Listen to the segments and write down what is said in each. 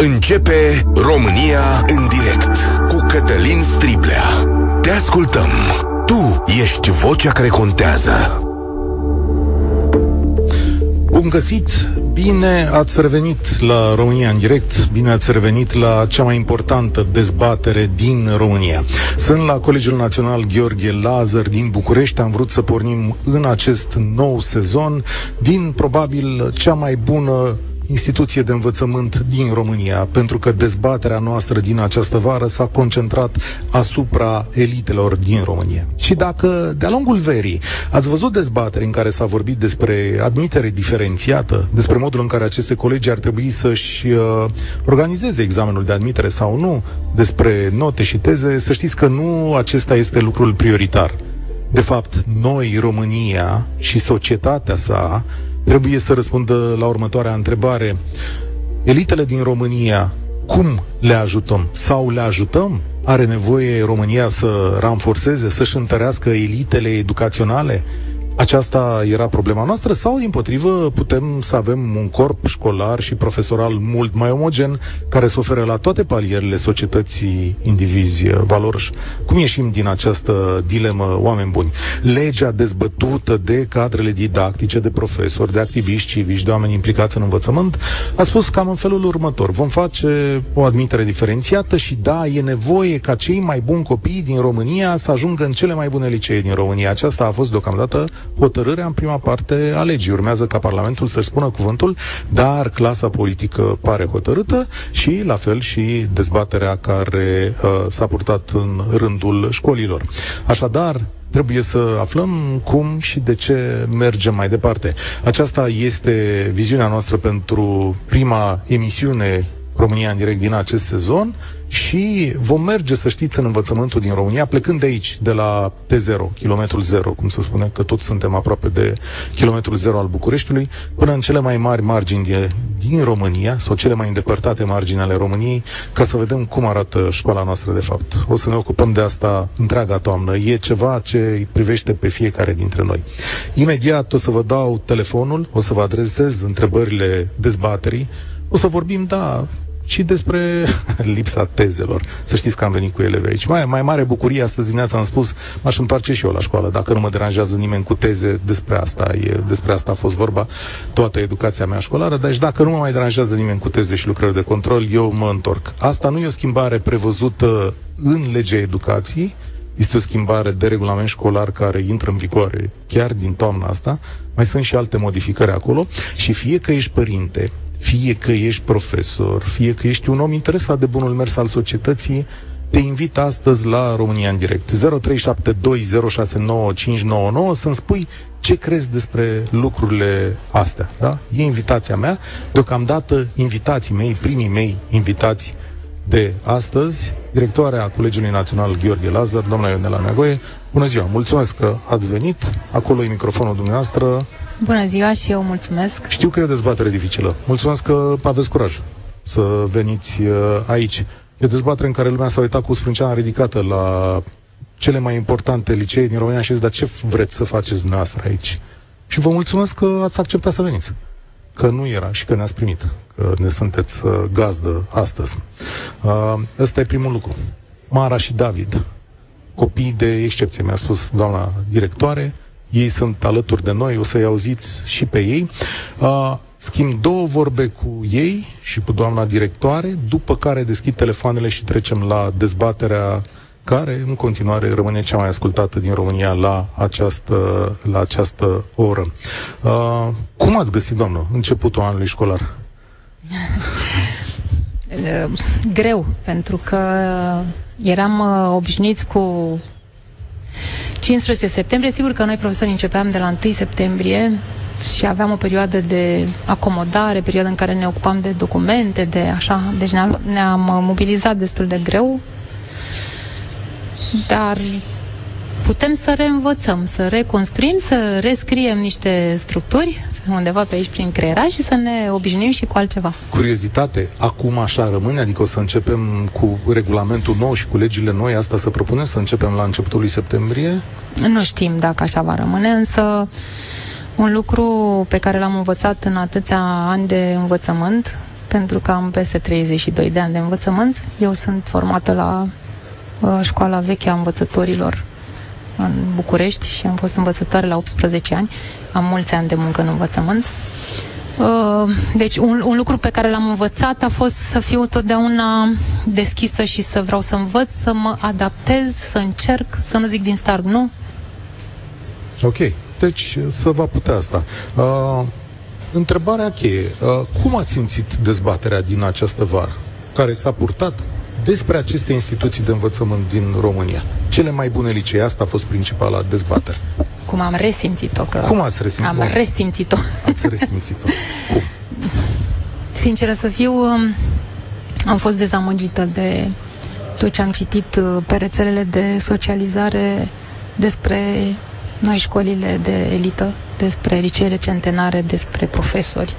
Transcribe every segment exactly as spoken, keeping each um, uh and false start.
Începe România în direct cu Cătălin Striblea. Te ascultăm. Tu ești vocea care contează. Bun găsit! Bine ați revenit la România în direct, bine ați revenit la cea mai importantă dezbatere din România. Sunt la Colegiul Național Gheorghe Lazăr din București, am vrut să pornim în acest nou sezon din probabil cea mai bună instituție de învățământ din România, pentru că dezbaterea noastră din această vară s-a concentrat asupra elitelor din România. Și dacă de-a lungul verii ați văzut dezbateri în care s-a vorbit despre admitere diferențiată, despre modul în care aceste colegi ar trebui să-și uh, organizeze examenul de admitere sau nu, despre note și teze, să știți că nu acesta este lucrul prioritar. De fapt, noi, România și societatea sa, trebuie să răspundă la următoarea întrebare. Elitele din România, cum le ajutăm? Sau le ajutăm? Are nevoie România să ranforseze, să-și întărească elitele educaționale? Aceasta era problema noastră? Sau, dimpotrivă, putem să avem un corp școlar și profesoral mult mai omogen, care se oferă la toate palierele societății, indivizi, valori? Cum ieșim din această dilemă, oameni buni? Legea dezbătută de cadrele didactice, de profesori, de activiști civici, de oameni implicați în învățământ, a spus cam în felul următor. Vom face o admitere diferențiată și, da, e nevoie ca cei mai buni copii din România să ajungă în cele mai bune licee din România. Aceasta a fost, deocamdată, hotărârea în prima parte a legii. Urmează ca Parlamentul să-și spună cuvântul, dar clasa politică pare hotărâtă și la fel și dezbaterea care uh, s-a purtat în rândul școlilor. Așadar, trebuie să aflăm cum și de ce mergem mai departe. Aceasta este viziunea noastră pentru prima emisiune România în direct din acest sezon și vom merge, să știți, în învățământul din România, plecând de aici, de la T zero, kilometrul zero, cum se spune, că toți suntem aproape de kilometrul zero al Bucureștiului, până în cele mai mari margini din România, sau cele mai îndepărtate margini ale României, ca să vedem cum arată școala noastră de fapt. O să ne ocupăm de asta întreaga toamnă. E ceva ce îi privește pe fiecare dintre noi. Imediat o să vă dau telefonul, o să vă adresez întrebările dezbaterii, o să vorbim, da, și despre lipsa tezelor. Să știți că am venit cu ele aici. Mai, mai mare bucurie, astăzi dimineața am spus, m-aș întoarce și eu la școală, dacă nu mă deranjează nimeni cu teze, despre asta, e, despre asta a fost vorba toată educația mea școlară, dar și dacă nu mă mai deranjează nimeni cu teze și lucrări de control, eu mă întorc. Asta nu e o schimbare prevăzută în legea educației, este o schimbare de regulament școlar care intră în vigoare chiar din toamna asta, mai sunt și alte modificări acolo și fie că ești părinte, fie că ești profesor, fie că ești un om interesat de bunul mers al societății, te invit astăzi la România în direct. zero trei șapte doi zero șase nouă cinci nouă nouă să-mi spui ce crezi despre lucrurile astea. Da? E invitația mea. Deocamdată invitații mei, primii mei invitați de astăzi, directoarea Colegiului Național Gheorghe Lazăr, doamna Ionela Neagoe. Bună ziua, mulțumesc că ați venit. Acolo e microfonul dumneavoastră. Bună ziua și eu mulțumesc. Știu că e o dezbatere dificilă. Mulțumesc că aveți curaj să veniți aici. E o dezbatere în care lumea s-a uitat cu sprânceana ridicată la cele mai importante licee din România și zice, dar ce vreți să faceți dumneavoastră aici? Și vă mulțumesc că ați acceptat să veniți. Că nu era și că ne-ați primit. Că ne sunteți gazdă astăzi. Ăsta e primul lucru. Mara și David, copii de excepție, mi-a spus doamna directoare. Ei sunt alături de noi, o să-i auziți și pe ei. Uh, schimb două vorbe cu ei și cu doamna directoare, după care deschid telefoanele și trecem la dezbaterea care, în continuare, rămâne cea mai ascultată din România la această, la această oră. Uh, cum ați găsit, doamnă, începutul anului școlar? Greu, pentru că eram obișnuiți cu cincisprezece septembrie, sigur că noi profesori începeam de la întâi septembrie și aveam o perioadă de acomodare, perioadă în care ne ocupam de documente, de așa, deci ne-am, ne-am mobilizat destul de greu, dar putem să reînvățăm, să reconstruim, să rescriem niște structuri undeva pe aici prin creiera și să ne obișnuim și cu altceva. Curiozitate, acum așa rămâne? Adică o să începem cu regulamentul nou și cu legile noi, asta să propunem, să începem la începutul lui septembrie? Nu știm dacă așa va rămâne, însă un lucru pe care l-am învățat în atâția ani de învățământ pentru că am peste treizeci și doi de ani de învățământ. Eu sunt formată la uh, școala veche a învățătorilor în București și am fost învățătoare la optsprezece ani. Am mulți ani de muncă în învățământ. Uh, deci un, un lucru pe care l-am învățat a fost să fiu totdeauna deschisă și să vreau să învăț, să mă adaptez, să încerc, să nu zic din start, nu? Ok, deci să va putea asta. Uh... Întrebarea cheie, cum ați simțit dezbaterea din această vară, care s-a purtat despre aceste instituții de învățământ din România? Cele mai bune licee, asta a fost principala dezbatere. Cum am resimțit-o? Că cum ați resimțit-o? Am resimțit-o. Ați resimțit-o. Cum? Sinceră să fiu, am fost dezamăgită de tot ce am citit pe rețelele de socializare despre noi școlile de elită, despre liceele centenare, despre profesori.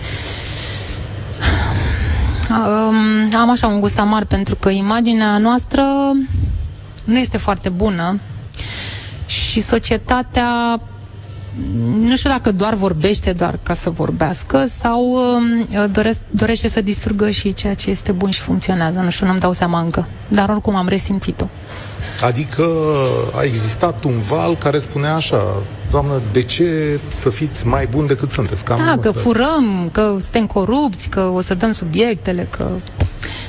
Um, am așa un gust amar pentru că imaginea noastră nu este foarte bună și societatea nu știu dacă doar vorbește doar ca să vorbească sau um, doresc, dorește să distrugă și ceea ce este bun și funcționează. Nu știu, nu-mi dau seama încă, dar oricum am resimțit-o. Adică a existat un val care spunea așa: doamnă, de ce să fiți mai buni decât sunteți? Cam da, că furăm, că suntem corupți, că o să dăm subiectele, că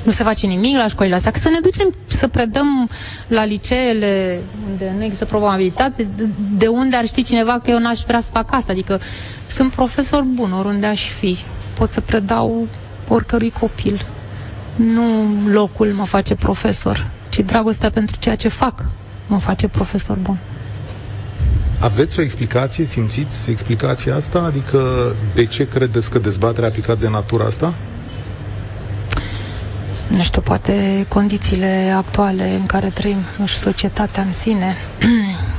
nu se face nimic la școlile astea, că să ne ducem să predăm la liceele unde nu există probabilitate, de unde ar ști cineva că eu n-aș vrea să fac asta. Adică sunt profesor bun oriunde aș fi, pot să predau oricărui copil. Nu locul mă face profesor, ci dragostea pentru ceea ce fac mă face profesor bun. Aveți o explicație? Simțiți explicația asta? Adică de ce credeți că dezbaterea a picat de natura asta? Nu știu, poate condițiile actuale în care trăim, nu știu, societatea în sine,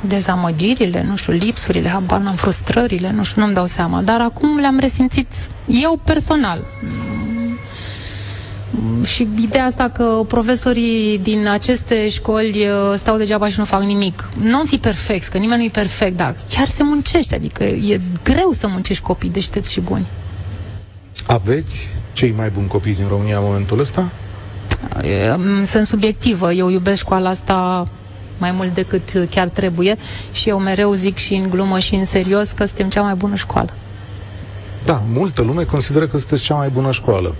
dezamăgirile, nu știu, lipsurile, habar n-am, frustrările, nu știu, nu-mi dau seama. Dar acum le-am resimțit eu personal. Și ideea asta că profesorii din aceste școli stau degeaba și nu fac nimic. Nu fi perfect, că nimeni nu e perfect, dar chiar se muncește, adică e greu să muncești copii deștepți și buni. Aveți cei mai buni copii din România în momentul ăsta? Sunt subiectivă, eu iubesc școala asta mai mult decât chiar trebuie și eu mereu zic și în glumă și în serios că suntem cea mai bună școală. Da, multă lume consideră că sunteți cea mai bună școală.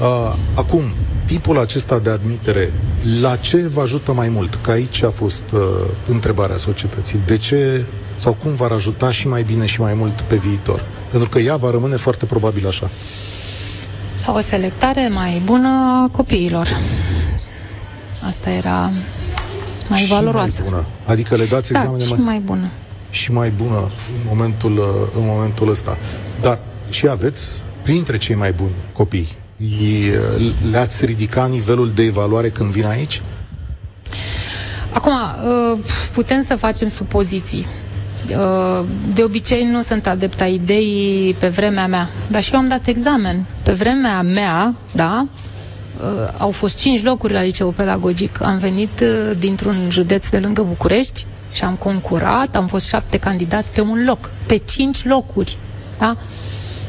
Uh, acum, tipul acesta de admitere, la ce vă ajută mai mult? Că aici a fost uh, întrebarea societății. De ce sau cum v-ar ajuta și mai bine și mai mult pe viitor? Pentru că ea va rămâne foarte probabil așa. O selectare mai bună a copiilor. Asta era mai și valoroasă. Mai bună. Adică le dați examene da, și mai... mai bună. Și mai bună în momentul, în momentul ăsta. Dar și aveți printre cei mai buni copii. Le-ați ridicat nivelul de evaluare când vin aici? Acum, putem să facem supoziții. De obicei nu sunt adepta ideii pe vremea mea, dar și eu am dat examen. Pe vremea mea, da, au fost cinci locuri la liceu pedagogic. Am venit dintr-un județ de lângă București și am concurat, am fost șapte candidați pe un loc, pe cinci locuri. Da?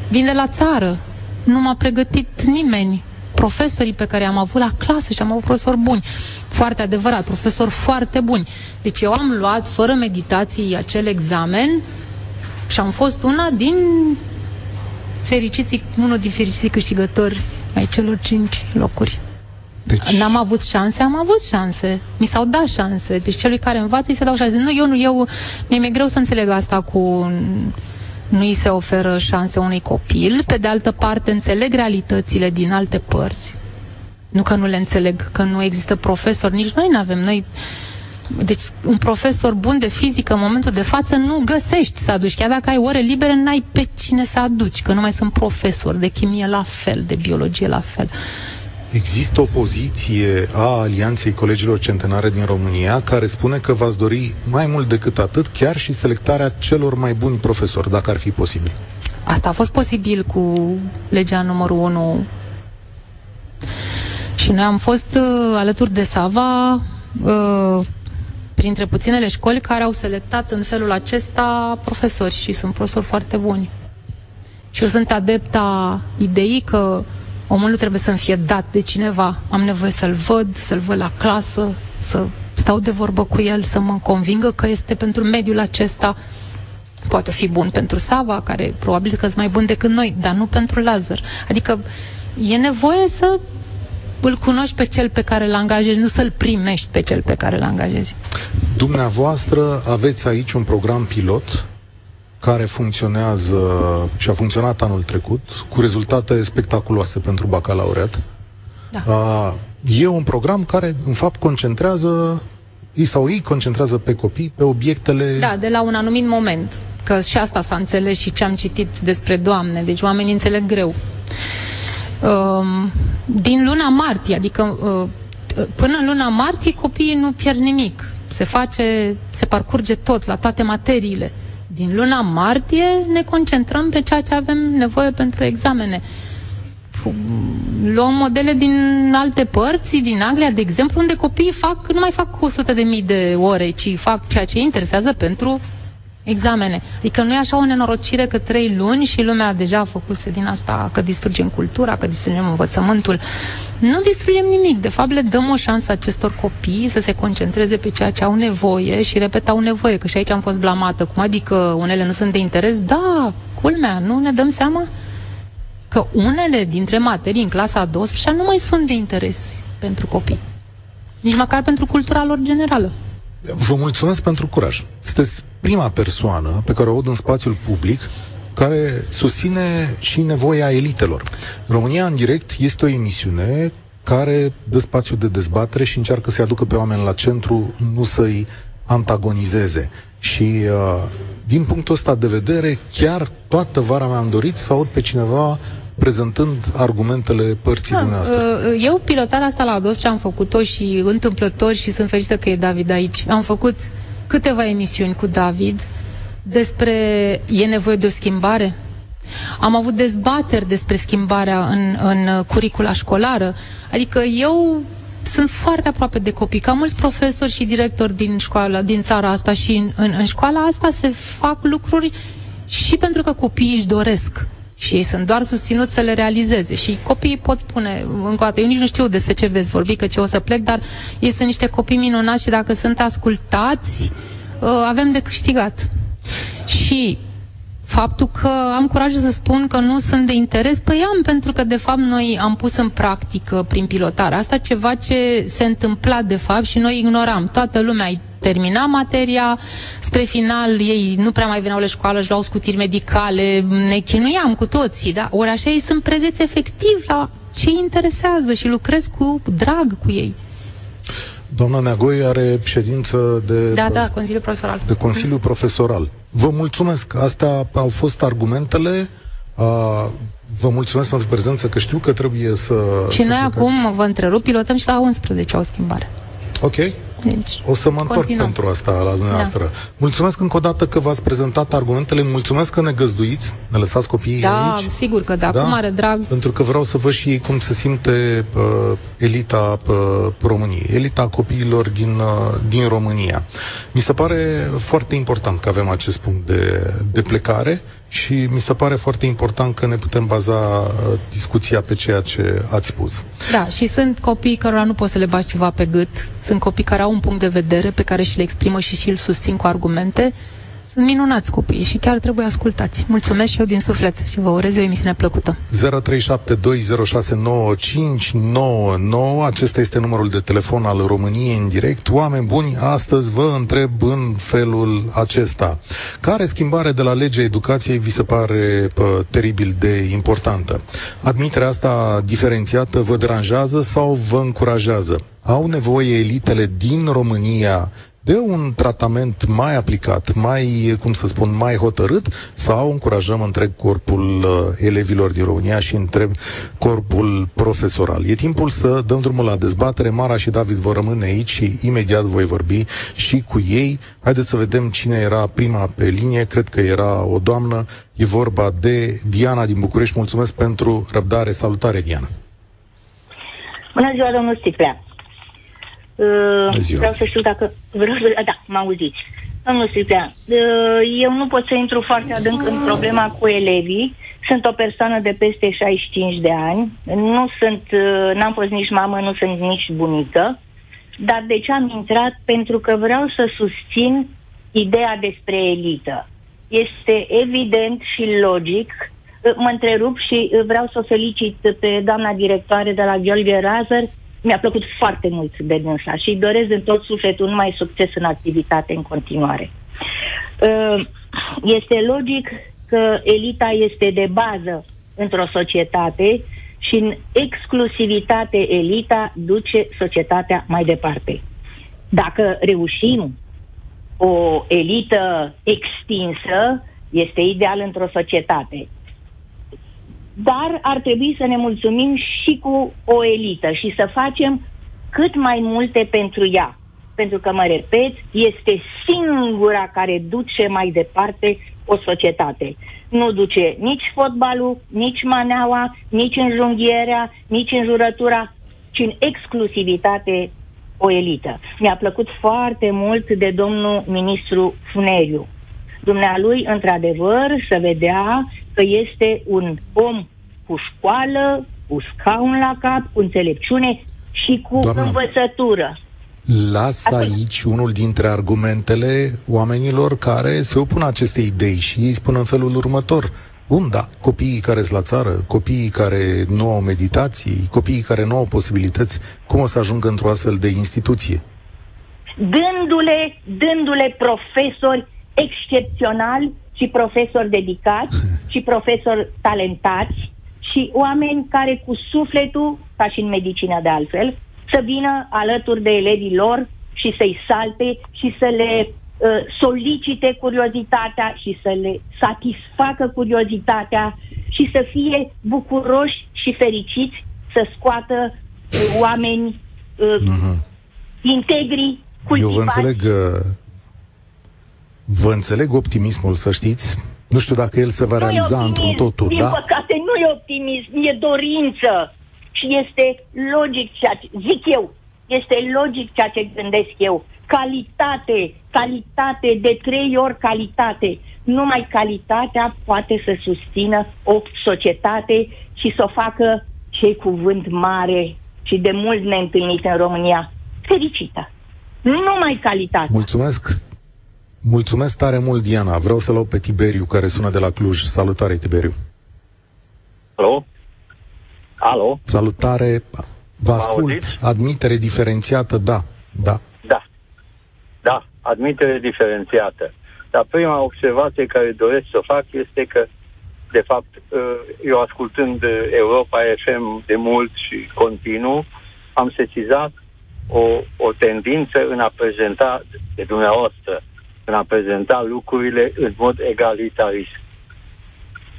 Vin de la țară, nu m-a pregătit nimeni. Profesorii pe care am avut la clasă, și am avut profesori buni, foarte adevărat, profesori foarte buni. Deci eu am luat fără meditații acel examen și am fost una din fericiții, unul din fericiții câștigători ai celor cinci locuri. Deci... N-am avut șanse, am avut șanse. Mi s-au dat șanse. Deci celui care învață îi se dau șanse. Nu, eu nu, eu, mie mi-e greu să înțeleg asta cu... Nu îi se oferă șanse unui copil. Pe de altă parte, înțeleg realitățile din alte părți. Nu că nu le înțeleg, că nu există profesori. Nici noi nu avem. Noi... Deci un profesor bun de fizică în momentul de față nu găsești să aduci. Chiar dacă ai ore libere, n-ai pe cine să aduci. Că nu mai sunt profesori de chimie la fel, de biologie la fel. Există o poziție a Alianței Colegiilor Centenare din România care spune că v-ați dori mai mult decât atât chiar și selectarea celor mai buni profesori, dacă ar fi posibil. Asta a fost posibil cu legea numărul unu. Și noi am fost uh, alături de Sava uh, printre puținele școli care au selectat în felul acesta profesori și sunt profesori foarte buni. Și eu sunt adepta ideii că Omul nu trebuie să-mi fie dat de cineva. Am nevoie să-l văd, să-l văd la clasă, să stau de vorbă cu el, să mă convingă că este pentru mediul acesta. Poate fi bun pentru Sava, care probabil că-s mai bun decât noi, dar nu pentru Lazăr. Adică e nevoie să îl cunoști pe cel pe care îl angajezi, nu să-l primești pe cel pe care îl angajezi. Dumneavoastră aveți aici un program pilot care funcționează și a funcționat anul trecut, cu rezultate spectaculoase pentru bacalaureat. Da. A, e un program care, în fapt, concentrează, ei sau ei concentrează pe copii, pe obiectele... Da, de la un anumit moment. Că și asta s-a înțeles și ce am citit despre Doamne. Deci oamenii înțeleg greu. Um, din luna martie, adică uh, până în luna martie copiii nu pierd nimic. Se face, se parcurge tot, la toate materiile. Din luna martie ne concentrăm pe ceea ce avem nevoie pentru examene. Luăm modele din alte părți, din Anglia, de exemplu, unde copiii fac, nu mai fac o sută de mii de ore, ci fac ceea ce îi interesează pentru examene. Adică nu e așa o nenorocire că trei luni și lumea deja a făcuse din asta, că distrugem cultura, că distrugem învățământul. Nu distrugem nimic. De fapt, le dăm o șansă acestor copii să se concentreze pe ceea ce au nevoie și, repet, au nevoie, că și aici am fost blamată. Cum adică unele nu sunt de interes? Da, culmea, nu ne dăm seama că unele dintre materii în clasa a douăsprezecea nu mai sunt de interes pentru copii. Nici măcar pentru cultura lor generală. Vă mulțumesc pentru curaj. Sunteți prima persoană pe care o aud în spațiul public care susține și nevoia elitelor. România în direct este o emisiune care dă spațiu de dezbatere și încearcă să-i aducă pe oameni la centru, nu să-i antagonizeze. Și uh, din punctul ăsta de vedere, chiar toată vara mi-am dorit să aud pe cineva prezentând argumentele părții da, dumneavoastră. Eu pilotarea asta la a douăsprezecea am făcut-o și întâmplător, și sunt fericită că e David aici. Am făcut câteva emisiuni cu David despre e nevoie de o schimbare. Am avut dezbateri despre schimbarea în, în curicula școlară. Adică eu sunt foarte aproape de copii, ca mulți profesori și directori din școala, din țara asta și în, în, în școala asta se fac lucruri și pentru că copiii își doresc. Și ei sunt doar susținuți să le realizeze. Și copiii pot spune, încă o dată, eu nici nu știu despre ce veți vorbi, că ce o să plec, dar ei sunt niște copii minunați și dacă sunt ascultați, avem de câștigat. Și faptul că am curajul să spun că nu sunt de interes, păi am, pentru că de fapt noi am pus în practică prin pilotare asta ceva ce se întâmpla de fapt și noi ignoram. Toată lumea termina materia, spre final ei nu prea mai veneau la școală, își luau scutiri medicale, ne chinuiam cu toții, da? Ori așa ei sunt prezenți efectiv la ce îi interesează și lucrez cu drag cu ei. Doamna Neagoe are ședință de... Da, da, Consiliul Profesoral. De Consiliul Profesoral. Vă mulțumesc, astea au fost argumentele. Uh, vă mulțumesc pentru prezență, că știu că trebuie să... Și să noi acum, azi. Vă întrerup, pilotăm și la unsprezece o schimbare. Ok. Deci, o să mă întorc continuă. Pentru asta la dumneavoastră. Da. Mulțumesc încă o dată că v-ați prezentat argumentele, mulțumesc că ne găzduiți, ne lăsați copiii da, aici. Da, sigur că da, da, cum are drag. Pentru că vreau să văd și ei cum se simte uh, elita uh, României, elita copiilor din, uh, din România. Mi se pare foarte important că avem acest punct de, de plecare și mi se pare foarte important că ne putem baza discuția pe ceea ce ați spus. Da, și sunt copii cărora nu poți să le bași ceva pe gât, sunt copii care au un punct de vedere pe care și-l exprimă și și-l susțin cu argumente. Sunt minunați copiii și chiar trebuie ascultați. Mulțumesc și eu din suflet și vă urez o emisiune plăcută. zero trei șapte doi zero șase nouă cinci nouă nouă, acesta este numărul de telefon al României în direct. Oameni buni, astăzi vă întreb în felul acesta. Care schimbare de la legea educației vi se pare pă, teribil de importantă? Admiterea asta diferențiată vă deranjează sau vă încurajează? Au nevoie elitele din România de un tratament mai aplicat, mai, cum să spun, mai hotărât, sau încurajăm întreg corpul uh, elevilor din România și întreg corpul profesoral? E timpul să dăm drumul la dezbatere. Mara și David vor rămâne aici și imediat voi vorbi și cu ei. Haideți să vedem cine era prima pe linie. Cred că era o doamnă. E vorba de Diana din București. Mulțumesc pentru răbdare. Salutare, Diana! Bună ziua, domnul Striblea! Uh, vreau să știu dacă... Vreau să... Da, mă auziți. Domnul Striblea, uh, eu nu pot să intru foarte adânc în problema cu elevii. Sunt o persoană de peste șaizeci și cinci de ani, nu sunt, n-am fost nici mamă, nu sunt nici bunică, dar de ce am intrat? Pentru că vreau să susțin ideea despre elită. Este evident și logic. Mă întrerup și vreau să o felicit pe doamna directoare de la Gheorghe Razer. Mi-a plăcut foarte mult de dânsa și îi doresc din tot sufletul numai succes în activitate în continuare. Este logic că elita este de bază într-o societate și în exclusivitate elita duce societatea mai departe. Dacă reușim o elită extinsă, este ideal într-o societate. Dar ar trebui să ne mulțumim și cu o elită și să facem cât mai multe pentru ea. Pentru că, mă repet, este singura care duce mai departe o societate. Nu duce nici fotbalul, nici maneaua, nici înjunghierea, nici înjurătura, ci în exclusivitate o elită. Mi-a plăcut foarte mult de domnul ministru Funeriu. Dumnealui, într-adevăr, se vedea că este un om cu școală, cu scaun la cap, cu înțelepciune și cu Doamna, învățătură. Las aici unul dintre argumentele oamenilor care se opun acestei idei și ei spun în felul următor. Bun, da, copiii care sunt la țară, copiii care nu au meditații, copiii care nu au posibilități, cum o să ajungă într-o astfel de instituție? Dându-le, dându-le profesori excepționali și profesori dedicați și profesori talentați și oameni care cu sufletul, ca și în medicină de altfel, să vină alături de elevii lor și să-i salte și să le uh, solicite curiozitatea și să le satisfacă curiozitatea și să fie bucuroși și fericiți să scoată uh, oameni uh, uh-huh. integri, cultivați. Eu vă înțeleg, uh, vă înțeleg optimismul, să știți. Nu știu dacă el se va nu realiza într-un totul. Din da? păcate nu e optimism, e dorință. Și este logic ceea ce, zic eu, este logic ceea ce gândesc eu. Calitate, calitate, de trei ori calitate. Numai calitatea poate să susțină o societate și să o facă, ce cuvânt mare și de mult neîntâlnit în România, fericită. Numai calitatea. Mulțumesc! Mulțumesc tare mult, Diana. Vreau să luau pe Tiberiu, care sună de la Cluj. Salutare, Tiberiu! Alo? Alo? Salutare, vă ascult. Auziți? Admitere diferențiată, da. Da, da, da, admitere diferențiată. Dar prima observație care doresc să o fac este că, de fapt, eu ascultând Europa F M de mult și continuu, am sesizat o, o tendință în a prezenta, de dumneavoastră, în a prezenta lucrurile în mod egalitarist.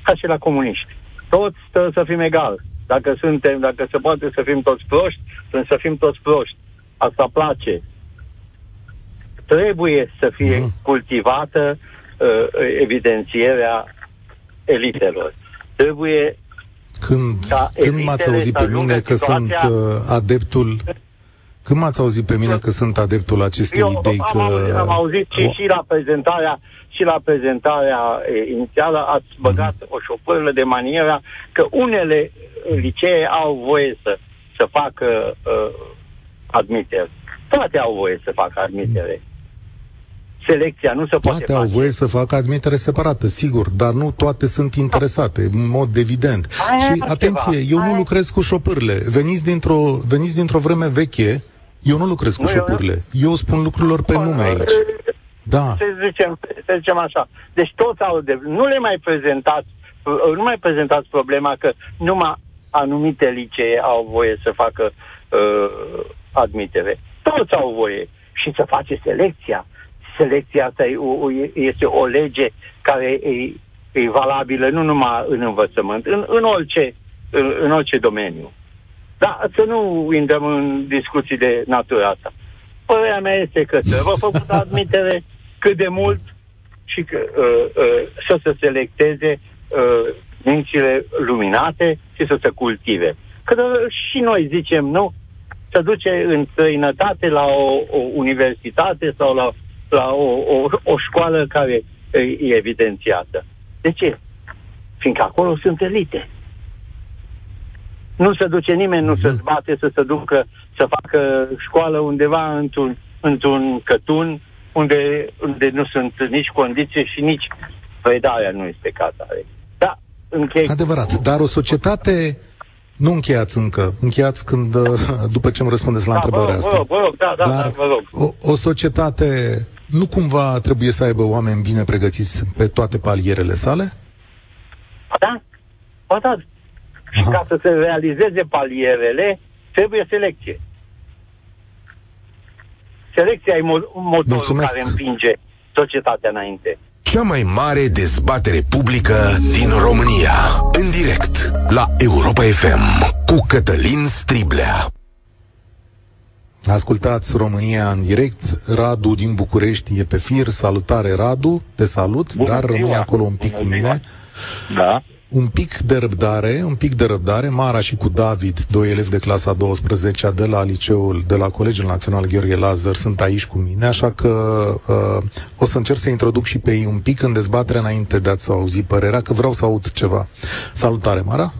Ca și la comuniști. Toți trebuie să fim egali. Dacă suntem, dacă se poate să fim toți proști, trebuie să fim toți proști. Asta place. Trebuie să fie mm. cultivată uh, evidențierea elitelor. Trebuie Când, când m-ați auzit pe mine că situația... sunt uh, adeptul... Când m-ați auzit pe mine că sunt adeptul acestei Eu, idei am, că... Am auzit și, o... și la prezentarea... și la prezentarea inițială ați băgat mm. o șopârlă de maniera că unele licee au voie să, să facă uh, admitere. Toate au voie să facă admitere. Selecția nu se toate poate face. Toate au voie să facă admitere separată, sigur, dar nu toate sunt interesate, în mod evident. Aia și atenție, ceva. eu Aia. nu lucrez cu șopârle. Veniți dintr-o, veniți dintr-o vreme veche, eu nu lucrez cu nu, șopârle. Eu spun lucrurilor pe nume aici. Da. Să zicem, să zicem așa. Deci toți au de... Nu le mai prezentați, nu mai prezentați problema că numai anumite licee au voie să facă uh, admitere. Toți au voie. Și să face selecția. Selecția asta e, este o lege care e, e valabilă nu numai în învățământ, în, în, orice, în, în orice domeniu. Dar să nu intrăm în discuții de natura asta. Părerea mea este că trebuie făcut admitere cât de mult și că, uh, uh, să se selecteze uh, mințile luminate și să se cultive. Că uh, și noi zicem, nu? Să duce în străinătate la o, o universitate sau la, la o, o, o școală care e evidențiată. De ce? fiindcă acolo sunt elite. Nu se duce nimeni, nu se bate să se ducă să facă școală undeva într-un, într-un cătun unde, unde nu sunt nici condiții și nici predarea nu este ca atare. Da, închei. Adevărat, dar o societate... Nu încheiați încă, încheiați când, după ce îmi răspundeți la da, întrebarea vă rog, asta. Vă rog, da, da, Dar da, vă rog. O, o societate nu cumva trebuie să aibă oameni bine pregătiți pe toate palierele sale? Da, da, da. Și ca să se realizeze palierele, trebuie selecție. Selecția e motorul Mulțumesc. care împinge societatea înainte. Cea mai mare dezbatere publică din România, în direct la Europa F M, cu Cătălin Striblea. Ascultați România în direct. Radu din București e pe fir. Salutare, Radu, te salut. Bun, dar rămâi acolo un pic cu mine. Da. Un pic de răbdare, un pic de răbdare. Mara și cu David, doi elevi de clasa a douăsprezecea de la liceul, de la Colegiul Național Gheorghe Lazăr, sunt aici cu mine, așa că uh, o să încerc să introduc și pe ei un pic în dezbatere înainte de a-ți auzi părerea, că vreau să aud ceva. Salutare, Mara.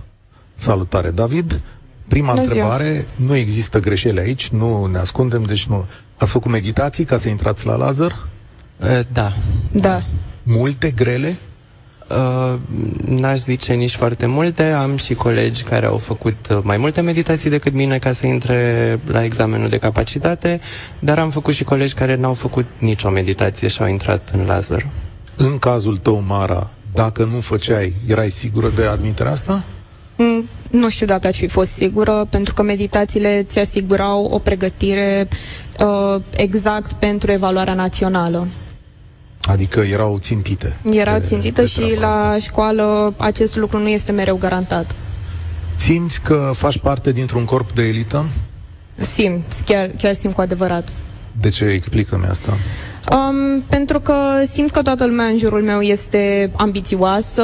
Salutare, David. Prima Bună întrebare, ziua. Nu există greșeli aici, nu ne ascundem, deci nu. Ați făcut meditații ca să intrați la Lazăr? Uh, da. Da. Multe, grele? Uh, n-aș zice nici foarte multe. Am și colegi care au făcut mai multe meditații decât mine ca să intre la examenul de capacitate, dar am făcut și colegi care n-au făcut nicio meditație și au intrat în Lazăr. În cazul tău, Mara, dacă nu făceai, erai sigură de admiterea asta? Mm, nu știu dacă aș fi fost sigură, pentru că meditațiile ți asigurau o pregătire uh, exact pentru evaluarea națională. Adică erau țintite. Erau țintite și la școală acest lucru nu este mereu garantat. Simți că faci parte dintr-un corp de elită? Simt, chiar, chiar simt cu adevărat. De ce? Explică-mi asta. Um, pentru că simt că toată lumea în jurul meu este ambițioasă,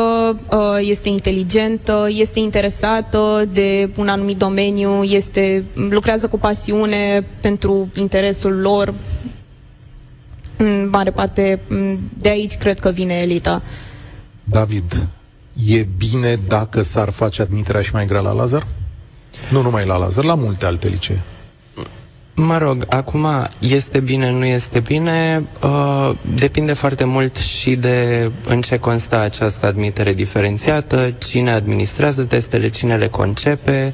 este inteligentă, este interesată de un anumit domeniu, este, lucrează cu pasiune pentru interesul lor. În mare parte, de aici cred că vine elita. David, e bine dacă s-ar face admiterea și mai grea la Lazăr? Nu numai la Lazăr, la multe alte licee. Mă rog, acum este bine, nu este bine, uh, depinde foarte mult și de în ce constă această admitere diferențiată, cine administrează testele, cine le concepe,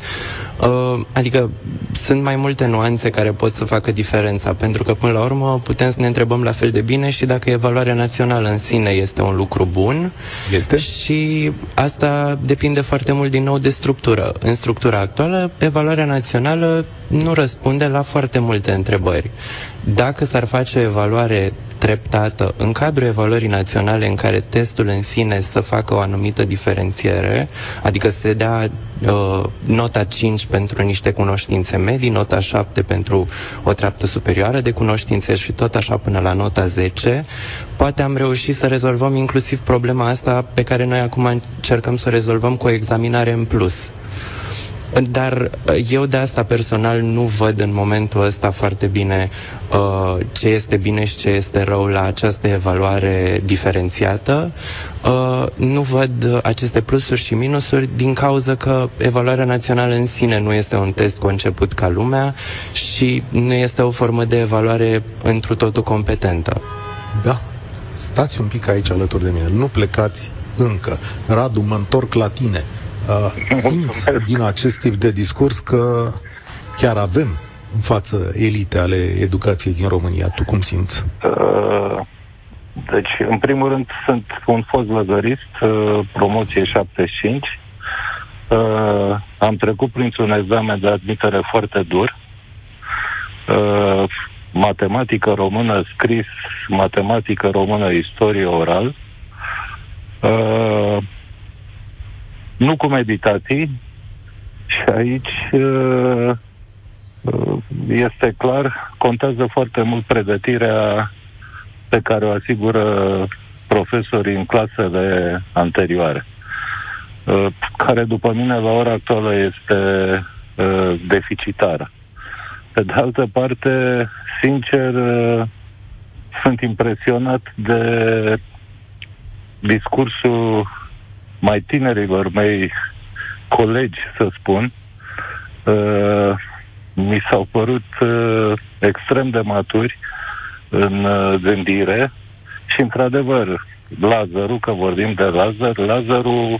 uh, adică sunt mai multe nuanțe care pot să facă diferența, pentru că până la urmă putem să ne întrebăm la fel de bine și dacă evaluarea națională în sine este un lucru bun. Este? Și asta depinde foarte mult din nou de structură. În structura actuală, evaluarea națională nu răspunde la foarte multe întrebări. Dacă s-ar face o evaluare treptată în cadrul evaluării naționale în care testul în sine să facă o anumită diferențiere, adică să dea uh, nota cinci pentru niște cunoștințe medii, nota șapte pentru o treaptă superioară de cunoștințe și tot așa până la nota zece, poate am reușit să rezolvăm inclusiv problema asta pe care noi acum încercăm să o rezolvăm cu o examinare în plus. Dar eu de asta personal nu văd în momentul ăsta foarte bine uh, ce este bine și ce este rău la această evaluare diferențiată. Uh, nu văd aceste plusuri și minusuri din cauza că evaluarea națională în sine nu este un test conceput ca lumea și nu este o formă de evaluare întru totul competentă. Da, stați un pic aici alături de mine, nu plecați încă. Radu, mă întorc la tine. Uh, simți din acest tip de discurs că chiar avem în față elite ale educației din România? Tu cum simți? Uh, deci, în primul rând, sunt un fost lăzărist, uh, promoție șaptezeci și cinci. Uh, am trecut printr-un examen de admitere foarte dur. Uh, matematică română scris, matematică română istorie oral. Uh, Nu cu meditații, și aici este clar, contează foarte mult pregătirea pe care o asigură profesorii în clasele anterioare, care după mine la ora actuală este deficitară. Pe de altă parte, sincer, sunt impresionat de discursul mai tinerilor mei colegi, să spun, uh, mi s-au părut uh, extrem de maturi în uh, gândire și, într-adevăr, Lazărul, că vorbim de Lazăr, Lazărul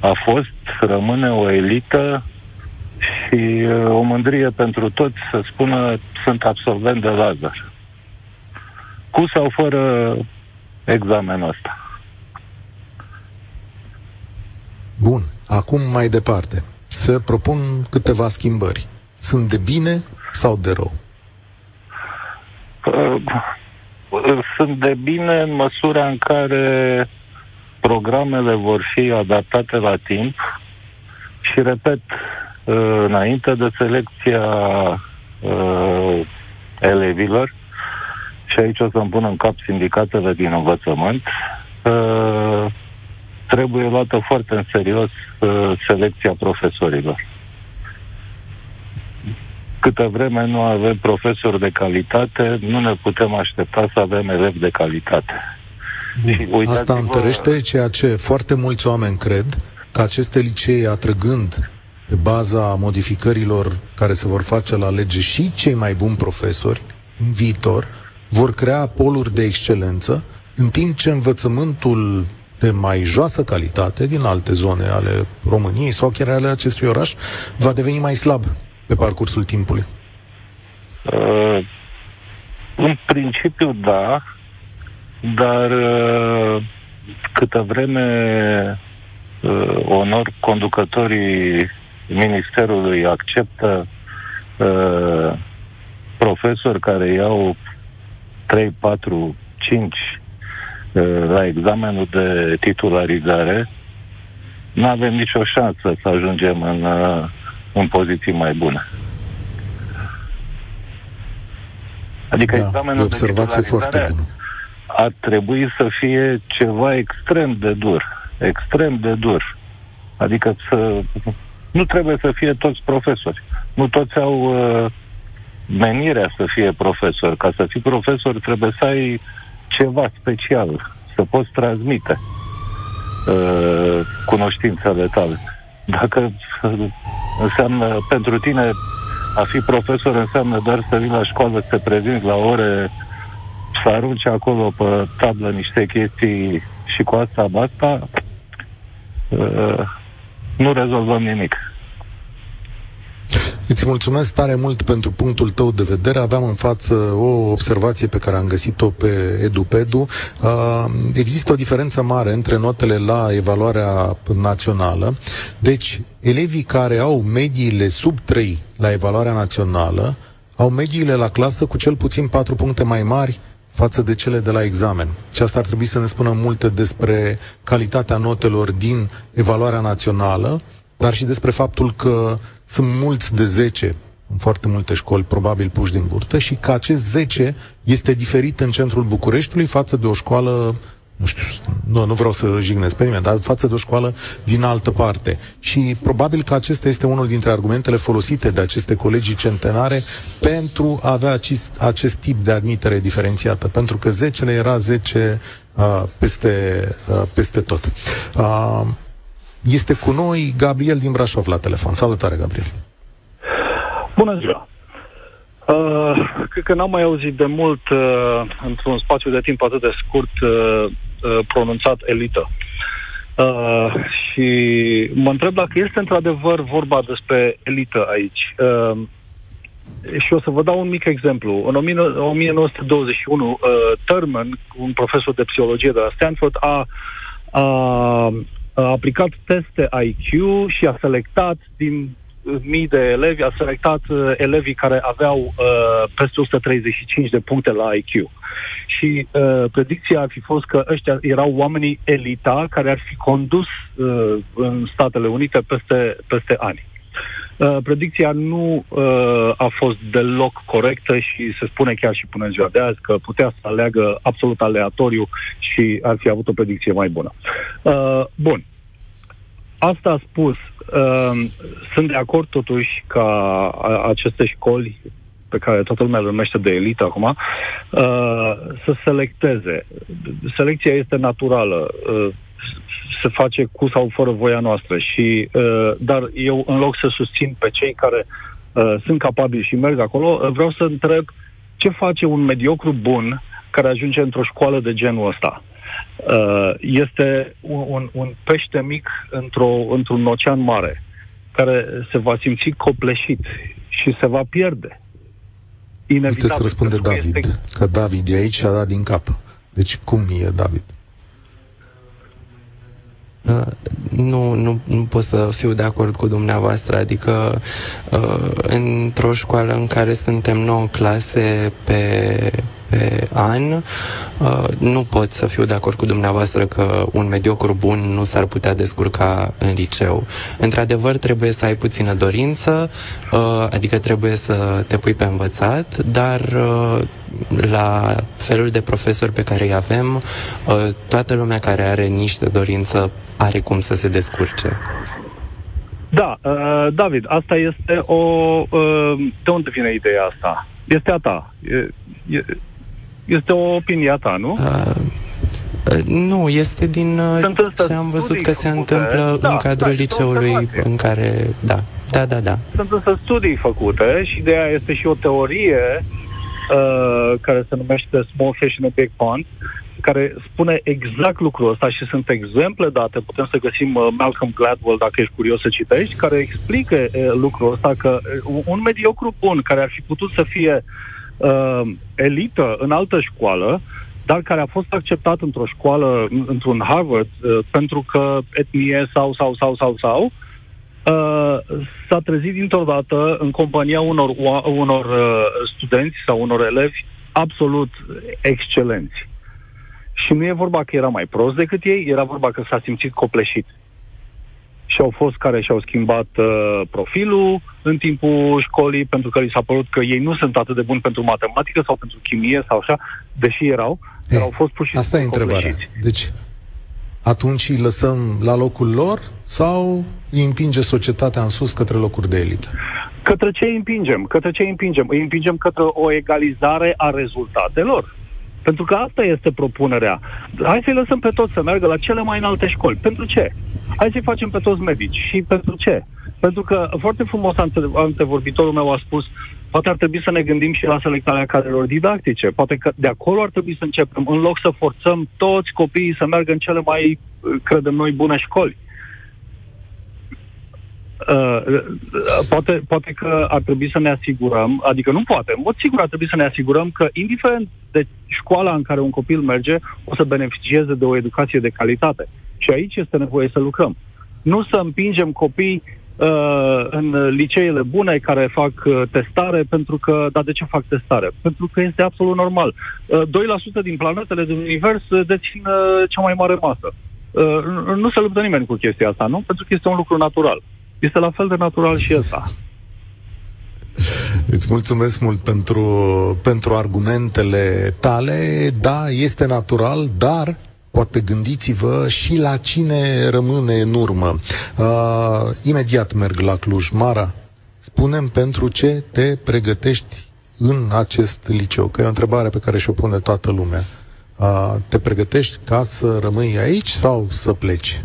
a fost, rămâne o elită și uh, o mândrie pentru toți să spună sunt absolvent de Lazăr. Cu sau fără examenul ăsta. Bun. Acum mai departe. Să propun câteva schimbări. Sunt de bine sau de rău? Sunt de bine în măsura în care programele vor fi adaptate la timp și, repet, înainte de selecția elevilor, și aici o să-mi pun în cap sindicatele din învățământ, trebuie luată foarte în serios selecția profesorilor. Câtă vreme nu avem profesori de calitate, nu ne putem aștepta să avem elevi de calitate. Bun, asta întărește ceea ce foarte mulți oameni cred, că aceste licee, atrăgând pe baza modificărilor care se vor face la lege și cei mai buni profesori în viitor, vor crea poluri de excelență, în timp ce învățământul de mai joasă calitate din alte zone ale României sau chiar ale acestui oraș va deveni mai slab pe parcursul timpului. Uh, în principiu da, dar uh, câtă vreme uh, onor conducătorii ministerului acceptă uh, profesori care iau trei, patru, cinci la examenul de titularizare, nu avem nicio șansă să ajungem în, în poziții mai bune. Adică da, examenul de titularizare ar trebui să fie ceva extrem de dur. Extrem de dur. Adică să, nu trebuie să fie toți profesori. Nu toți au uh, menirea să fie profesor. Ca să fii profesor trebuie să ai ceva special, să poți transmite uh, cunoștințele tale. Dacă uh, înseamnă, pentru tine a fi profesor înseamnă doar să vii la școală, să te prezinți la ore, să arunci acolo pe tablă niște chestii și cu asta, basta, uh, nu rezolvăm nimic. Îți mulțumesc tare mult pentru punctul tău de vedere. Aveam în față o observație pe care am găsit-o pe EduPedu. Uh, există o diferență mare între notele la evaluarea națională. Deci, elevii care au mediile sub trei la evaluarea națională au mediile la clasă cu cel puțin patru puncte mai mari față de cele de la examen. Și asta ar trebui să ne spună multe despre calitatea notelor din evaluarea națională, dar și despre faptul că sunt mulți de zece în foarte multe școli, probabil puși din burtă, și că acest zece este diferit în centrul Bucureștiului față de o școală, nu știu, nu, nu vreau să jignesc pe nimeni, dar față de o școală din altă parte. Și probabil că acesta este unul dintre argumentele folosite de aceste colegii centenare pentru a avea acest, acest tip de admitere diferențiată, pentru că zecele era zece uh, peste, uh, peste tot. Uh, Este cu noi Gabriel din Brașov la telefon. Salutare, Gabriel! Bună ziua! Uh, cred că n-am mai auzit de mult, uh, într-un spațiu de timp atât de scurt, uh, uh, pronunțat elită. Uh, și mă întreb dacă este într-adevăr vorba despre elită aici. Uh, și o să vă dau un mic exemplu. În nouăsprezece douăzeci și unu, uh, Terman, un profesor de psihologie de la Stanford, a... a a aplicat teste I Q și a selectat din mii de elevi, a selectat uh, elevii care aveau uh, peste o sută treizeci și cinci de puncte la I Q. Și uh, predicția ar fi fost că ăștia erau oamenii elita care ar fi condus uh, în Statele Unite peste, peste ani. Uh, predicția nu uh, a fost deloc corectă și se spune chiar și până în ziua de azi că putea să aleagă absolut aleatoriu și ar fi avut o predicție mai bună. Uh, bun. Asta a spus, uh, sunt de acord totuși ca aceste școli pe care toată lumea le numește de elită acum, uh, să selecteze. Selecția este naturală. Uh, se face cu sau fără voia noastră. Și, dar eu, în loc să susțin pe cei care sunt capabili și merg acolo, vreau să întreb ce face un mediocru bun care ajunge într-o școală de genul ăsta. Este un, un, un pește mic într-o, într-un ocean mare, care se va simți copleșit și se va pierde. Inevitabil. Puteți răspunde David, este... că David e aici și a dat din cap. Deci cum e, David? Uh, nu, nu, nu pot să fiu de acord cu dumneavoastră. Adică uh, într-o școală în care suntem nouă clase pe, pe an, uh, nu pot să fiu de acord cu dumneavoastră că un mediocru bun nu s-ar putea descurca în liceu. Într-adevăr trebuie să ai puțină dorință, uh, adică trebuie să te pui pe învățat, dar uh, la felul de profesori pe care îi avem, uh, toată lumea care are niște dorință are cum să se descurce. Da, uh, David, asta este o... Uh, de unde vine ideea asta? Este a ta. E, e, este o opinie a ta, nu? Uh, nu, este din uh, ce am văzut că se întâmplă da, în cadrul da, liceului în care... Da, da, da, da. Sunt însă studii făcute și ideea este și o teorie uh, care se numește Small Fish in a Big Pond, care spune exact lucrul ăsta și sunt exemple date, putem să găsim uh, Malcolm Gladwell, dacă ești curios să citești, care explică uh, lucrul ăsta, că uh, un mediocru bun care ar fi putut să fie uh, elită în altă școală, dar care a fost acceptat într-o școală, într-un Harvard, uh, pentru că etnie sau, sau, sau, sau, sau, uh, s-a trezit dintr-o dată în compania unor, uh, unor uh, studenți sau unor elevi absolut excelenți. Și nu e vorba că era mai prost decât ei, era vorba că s-a simțit copleșit. Și au fost care și-au schimbat uh, profilul în timpul școlii, pentru că li s-a părut că ei nu sunt atât de buni pentru matematică sau pentru chimie sau așa, deși erau, ei, dar au fost puși copleșiți. Asta e întrebarea. Deci, atunci îi lăsăm la locul lor sau îi împinge societatea în sus către locuri de elită? Către ce îi împingem? Către ce îi împingem? Îi împingem către o egalizare a rezultatelor. Pentru că asta este propunerea. Hai să-i lăsăm pe toți să meargă la cele mai înalte școli. Pentru ce? Hai să-i facem pe toți medici. Și pentru ce? Pentru că foarte frumos antevorbitorul meu a spus, poate ar trebui să ne gândim și la selectarea cadrelor didactice. Poate că de acolo ar trebui să începem, în loc să forțăm toți copiii să meargă în cele mai, credem noi, bune școli. Uh, poate, poate că ar trebui să ne asigurăm, adică nu poate, în mod sigur ar trebui să ne asigurăm că indiferent de școala în care un copil merge, o să beneficieze de o educație de calitate. Și aici este nevoie să lucrăm. Nu să împingem copii uh, în liceele bune care fac uh, testare, pentru că, dar de ce fac testare? Pentru că este absolut normal. Uh, doi la sută din planetele din univers dețin uh, cea mai mare masă. Uh, nu se luptă nimeni cu chestia asta, nu? Pentru că este un lucru natural. Este la fel de natural și ăsta. Îți mulțumesc mult pentru, pentru argumentele tale. Da, este natural, dar poate gândiți-vă și la cine rămâne în urmă. Uh, imediat merg la Cluj. Mara, spune-mi pentru ce te pregătești în acest liceu, că e o întrebare pe care și-o pune toată lumea. Uh, te pregătești ca să rămâi aici sau să pleci?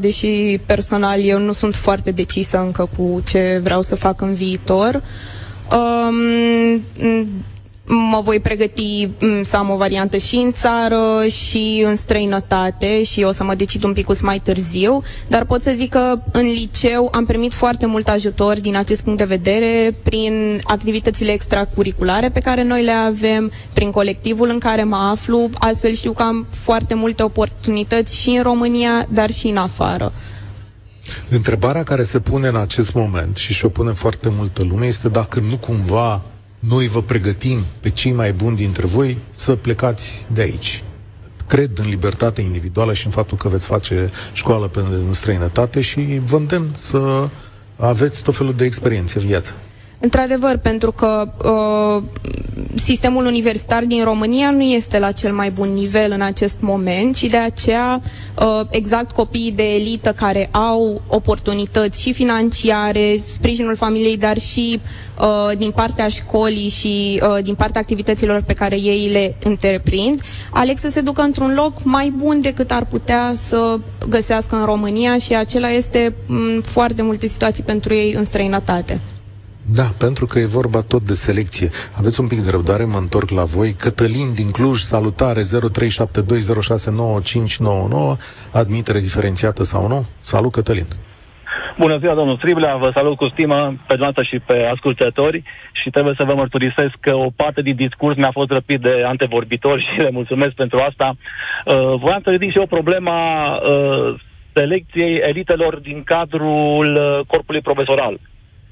Deși personal eu nu sunt foarte decisă încă cu ce vreau să fac în viitor, mă voi pregăti să am o variantă și în țară și în străinătate și o să mă decid un pic mai târziu, dar pot să zic că în liceu am primit foarte mult ajutor din acest punct de vedere prin activitățile extracurriculare pe care noi le avem, prin colectivul în care mă aflu, astfel știu că am foarte multe oportunități și în România, dar și în afară. Întrebarea care se pune în acest moment și și-o pune foarte multă lume este dacă nu cumva noi vă pregătim pe cei mai buni dintre voi să plecați de aici. Cred în libertatea individuală și în faptul că veți face școală în străinătate și vă îndemn să aveți tot felul de experiențe în viață. Într-adevăr, pentru că uh, sistemul universitar din România nu este la cel mai bun nivel în acest moment și de aceea uh, exact copiii de elită care au oportunități și financiare, sprijinul familiei, dar și uh, din partea școlii și uh, din partea activităților pe care ei le întreprind, aleg să se ducă într-un loc mai bun decât ar putea să găsească în România și acela este în foarte multe situații pentru ei în străinătate. Da, pentru că e vorba tot de selecție. Aveți un pic de răbdare, mă întorc la voi. Cătălin din Cluj, salutare, zero trei șapte doi zero șase nouă cinci nouă nouă, admitere diferențiată sau nu? Salut, Cătălin! Bună ziua, domnul Striblea, vă salut cu stima pe dumneavoastră și pe ascultători și trebuie să vă mărturisesc că o parte din discurs mi-a fost răpit de antevorbitori și le mulțumesc pentru asta. Uh, voiam să ridic și eu problema uh, selecției elitelor din cadrul uh, corpului profesoral.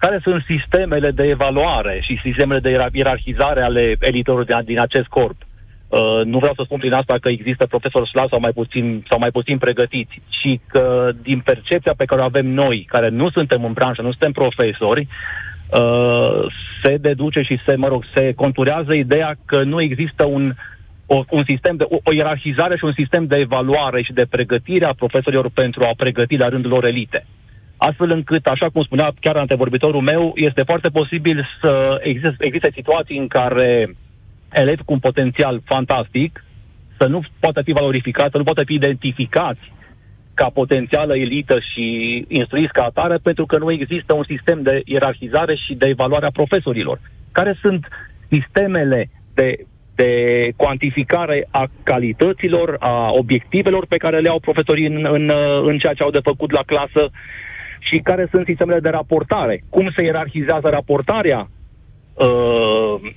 Care sunt sistemele de evaluare și sistemele de ierarhizare ale elitorilor din, din acest corp? Uh, nu vreau să spun prin asta că există profesori slabi sau mai puțin, sau mai puțin pregătiți, ci că din percepția pe care o avem noi, care nu suntem în branșă, nu suntem profesori, uh, se deduce și se, mă rog, se conturează ideea că nu există un, o, un sistem de, o, o ierarhizare și un sistem de evaluare și de pregătire a profesorilor pentru a pregăti la rândul lor elite. Astfel încât, așa cum spunea chiar antevorbitorul meu, este foarte posibil să existe, existe situații în care elevi cu un potențial fantastic să nu poată fi valorificați, să nu poată fi identificați ca potențială elită și instruiți ca atare, pentru că nu există un sistem de ierarhizare și de evaluare a profesorilor. Care sunt sistemele de, de cuantificare a calităților, a obiectivelor pe care le au profesorii în, în, în ceea ce au de făcut la clasă? Și care sunt sistemele de raportare? Cum se ierarhizează raportarea uh,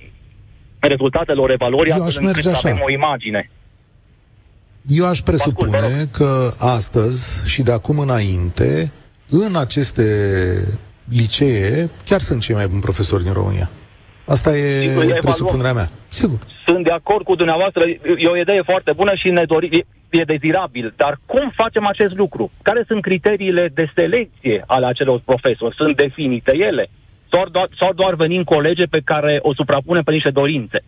rezultatelor evaluării astfel încât să avem o imagine? Eu aș presupune că astăzi și de acum înainte, în aceste licee, chiar sunt cei mai buni profesori din România. Asta e Sigur, presupunerea mea. Sigur. Sunt de acord cu dumneavoastră, e o idee foarte bună și ne dorim... e dezirabil, dar cum facem acest lucru? Care sunt criteriile de selecție ale acelor profesori? Sunt definite ele? Sau doar, sau doar venim colege pe care o suprapunem pe niște dorințe?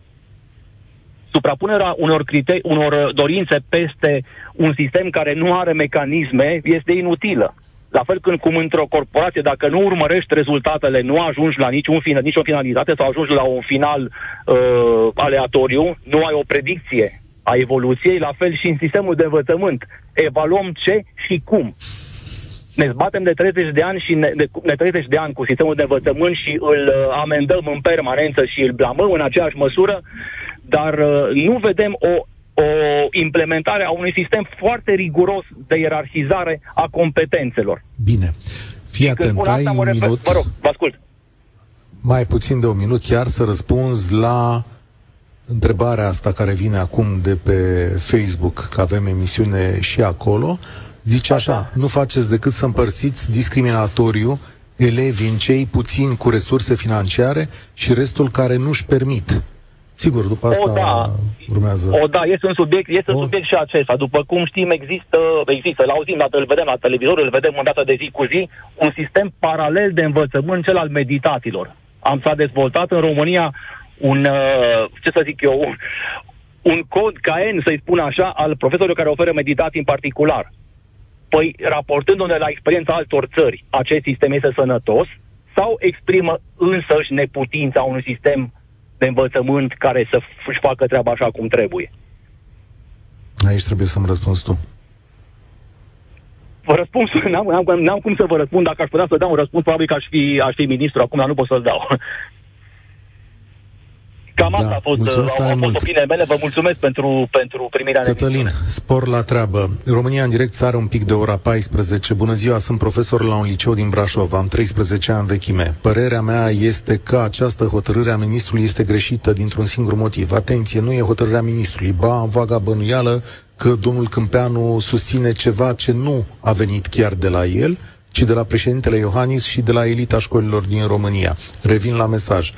Suprapunerea unor, criteri, unor dorințe peste un sistem care nu are mecanisme este inutilă. La fel când cum într-o corporație, dacă nu urmărești rezultatele, nu ajungi la niciun final, nicio finalitate sau ajungi la un final uh, aleatoriu, nu ai o predicție a evoluției, la fel și în sistemul de învățământ. Evaluăm ce și cum. Ne zbatem de treizeci de ani și ne, de, de treizeci de ani cu sistemul de învățământ și îl amendăm în permanență și îl blamăm în aceeași măsură, dar nu vedem o, o implementare a unui sistem foarte riguros de ierarhizare a competențelor. Bine. Fii atent, ai un minut. Refer, vă rog, vă ascult. Mai puțin de un minut chiar să răspunzi la întrebarea asta care vine acum de pe Facebook, că avem emisiune și acolo, zice așa, așa, nu faceți decât să împărțiți discriminatoriu elevii în cei puțini cu resurse financiare și restul care nu-și permit. Sigur, după asta o, da. urmează... O, da, este un subiect, este un subiect și acesta. După cum știm, există, există, îl auzim, dată, îl vedem la televizor, îl vedem în data de zi cu zi, un sistem paralel de învățământ, cel al meditațiilor. Am s-a dezvoltat în România un, ce să zic eu, un, un cod C A E N, să-i spun așa, al profesorilor care oferă meditații în particular. Păi, raportându-ne la experiența altor țări, acest sistem este sănătos sau exprimă însăși neputința unui sistem de învățământ care să își facă treaba așa cum trebuie? Aici trebuie să-mi răspunzi tu. Vă răspuns, n-am, n-am, n-am cum să vă răspund. Dacă aș putea să dau un răspuns, probabil că aș fi, aș fi ministru acum, dar nu pot să-l dau. Cam da, asta a fost, fost opiniile mele, vă mulțumesc pentru, pentru primirea. Cătălin, spor la treabă. România în direct sare un pic de ora paisprezece. Bună ziua, sunt profesor la un liceu din Brașov, am treisprezece ani vechime. Părerea mea este că această hotărâre a ministrului este greșită dintr-un singur motiv. Atenție, nu e hotărârea ministrului, ba vaga bănuială că domnul Câmpeanu susține ceva ce nu a venit chiar de la el, ci de la președintele Iohannis și de la elita școlilor din România. Revin la mesaj.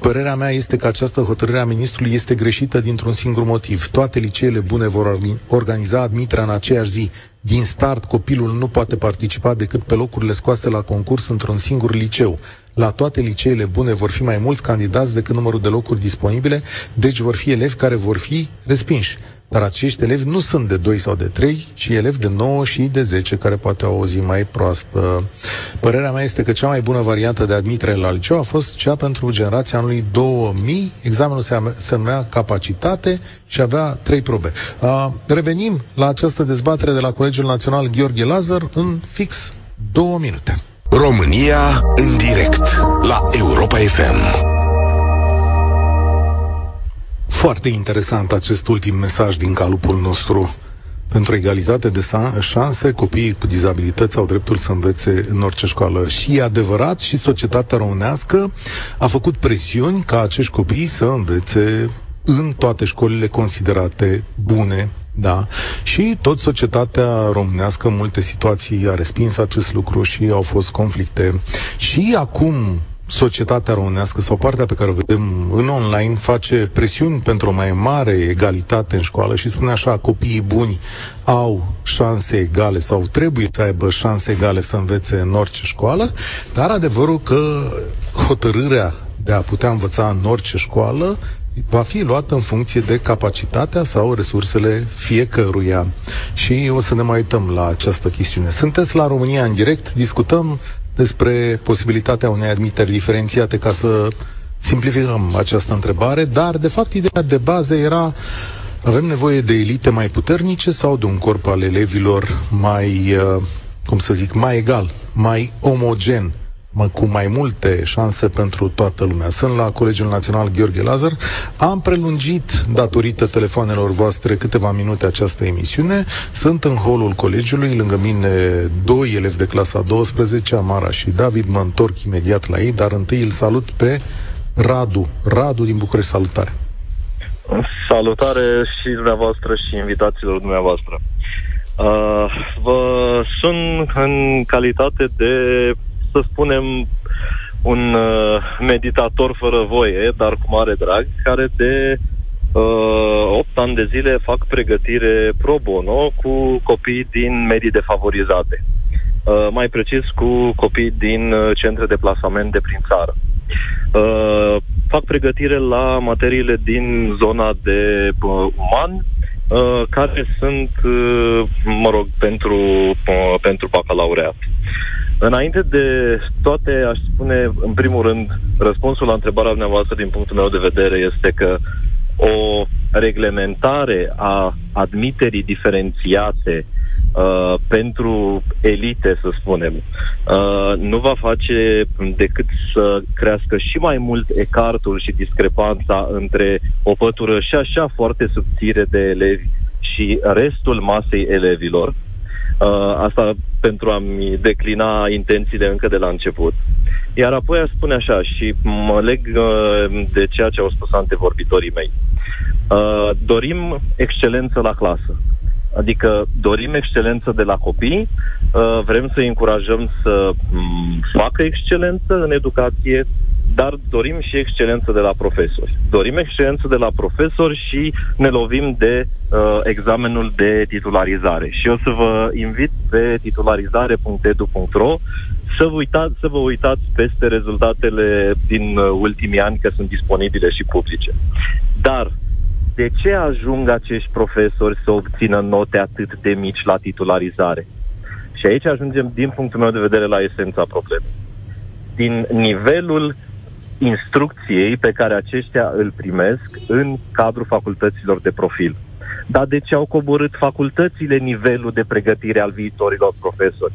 Părerea mea este că această hotărâre a ministrului este greșită dintr-un singur motiv. Toate liceele bune vor organiza admiterea în aceeași zi. Din start, copilul nu poate participa decât pe locurile scoase la concurs într-un singur liceu. La toate liceele bune vor fi mai mulți candidați decât numărul de locuri disponibile, deci vor fi elevi care vor fi respinși. Dar acești elevi nu sunt de doi sau de trei, ci elevi de nouă și de zece, care poate au o zi mai proastă. Părerea mea este că cea mai bună variantă de admitere la liceu a fost cea pentru generația anului două mii. Examenul se, se numea capacitate și avea trei probe. A, revenim la această dezbatere de la Colegiul Național Gheorghe Lazăr în fix două minute. România în direct la Europa F M. Foarte interesant acest ultim mesaj din calupul nostru. Pentru egalitate de șanse, copiii cu dizabilități au dreptul să învețe în orice școală. Și e adevărat, și societatea românească a făcut presiuni ca acești copii să învețe în toate școlile considerate bune. Da. Și tot societatea românească în multe situații a respins acest lucru și au fost conflicte. Și acum societatea românească sau partea pe care o vedem în online face presiuni pentru o mai mare egalitate în școală și spune așa: copiii buni au șanse egale sau trebuie să aibă șanse egale să învețe în orice școală, dar adevărul că hotărârea de a putea învăța în orice școală va fi luată în funcție de capacitatea sau resursele fiecăruia. Și o să ne mai uităm la această chestiune. Sunteți la România în direct, discutăm despre posibilitatea unei admiteri diferențiate ca să simplificăm această întrebare, dar de fapt ideea de bază era: avem nevoie de elite mai puternice sau de un corp al elevilor mai, cum să zic, mai egal, mai omogen, cu mai multe șanse pentru toată lumea. Sunt la Colegiul Național Gheorghe Lazăr. Am prelungit, datorită telefonelor voastre, câteva minute această emisiune. Sunt în holul colegiului, lângă mine doi elevi de clasa a douăsprezecea, Amara și David. Mă întorc imediat la ei, dar întâi îl salut pe Radu. Radu din București, salutare! Salutare și dumneavoastră și invitațiilor dumneavoastră. Uh, vă sun în calitate de, să spunem, un uh, meditator fără voie, dar cu mare drag, care de uh, opt ani de zile fac pregătire pro bono cu copii din medii defavorizate. Uh, mai precis, cu copii din uh, centre de plasament de prin țară. Uh, fac pregătire la materiile din zona de uh, uman, uh, care sunt, uh, mă rog, pentru, uh, pentru bacalaureat. Înainte de toate, aș spune, în primul rând, răspunsul la întrebarea dumneavoastră, din punctul meu de vedere, este că o reglementare a admiterii diferențiate uh, pentru elite, să spunem, uh, nu va face decât să crească și mai mult ecartul și discrepanța între o pătură și așa foarte subțire de elevi și restul masei elevilor. Uh, asta pentru a-mi declina intențiile încă de la început. Iar apoi aș spune așa, și mă leg uh, de ceea ce au spus antevorbitorii mei. Uh, dorim excelență la clasă. Adică dorim excelență de la copii, uh, vrem să-i încurajăm să um, facă excelență în educație, dar dorim și excelență de la profesori. Dorim excelență de la profesori și ne lovim de uh, examenul de titularizare. Și eu să vă invit pe titularizare punct e d u punct r o să vă uitați, să vă uitați peste rezultatele din ultimii ani, că sunt disponibile și publice. Dar de ce ajung acești profesori să obțină note atât de mici la titularizare? Și aici ajungem, din punctul meu de vedere, la esența problemei. Din nivelul instrucției pe care aceștia îl primesc în cadrul facultăților de profil. Dar de ce au coborât facultățile nivelul de pregătire al viitorilor profesori?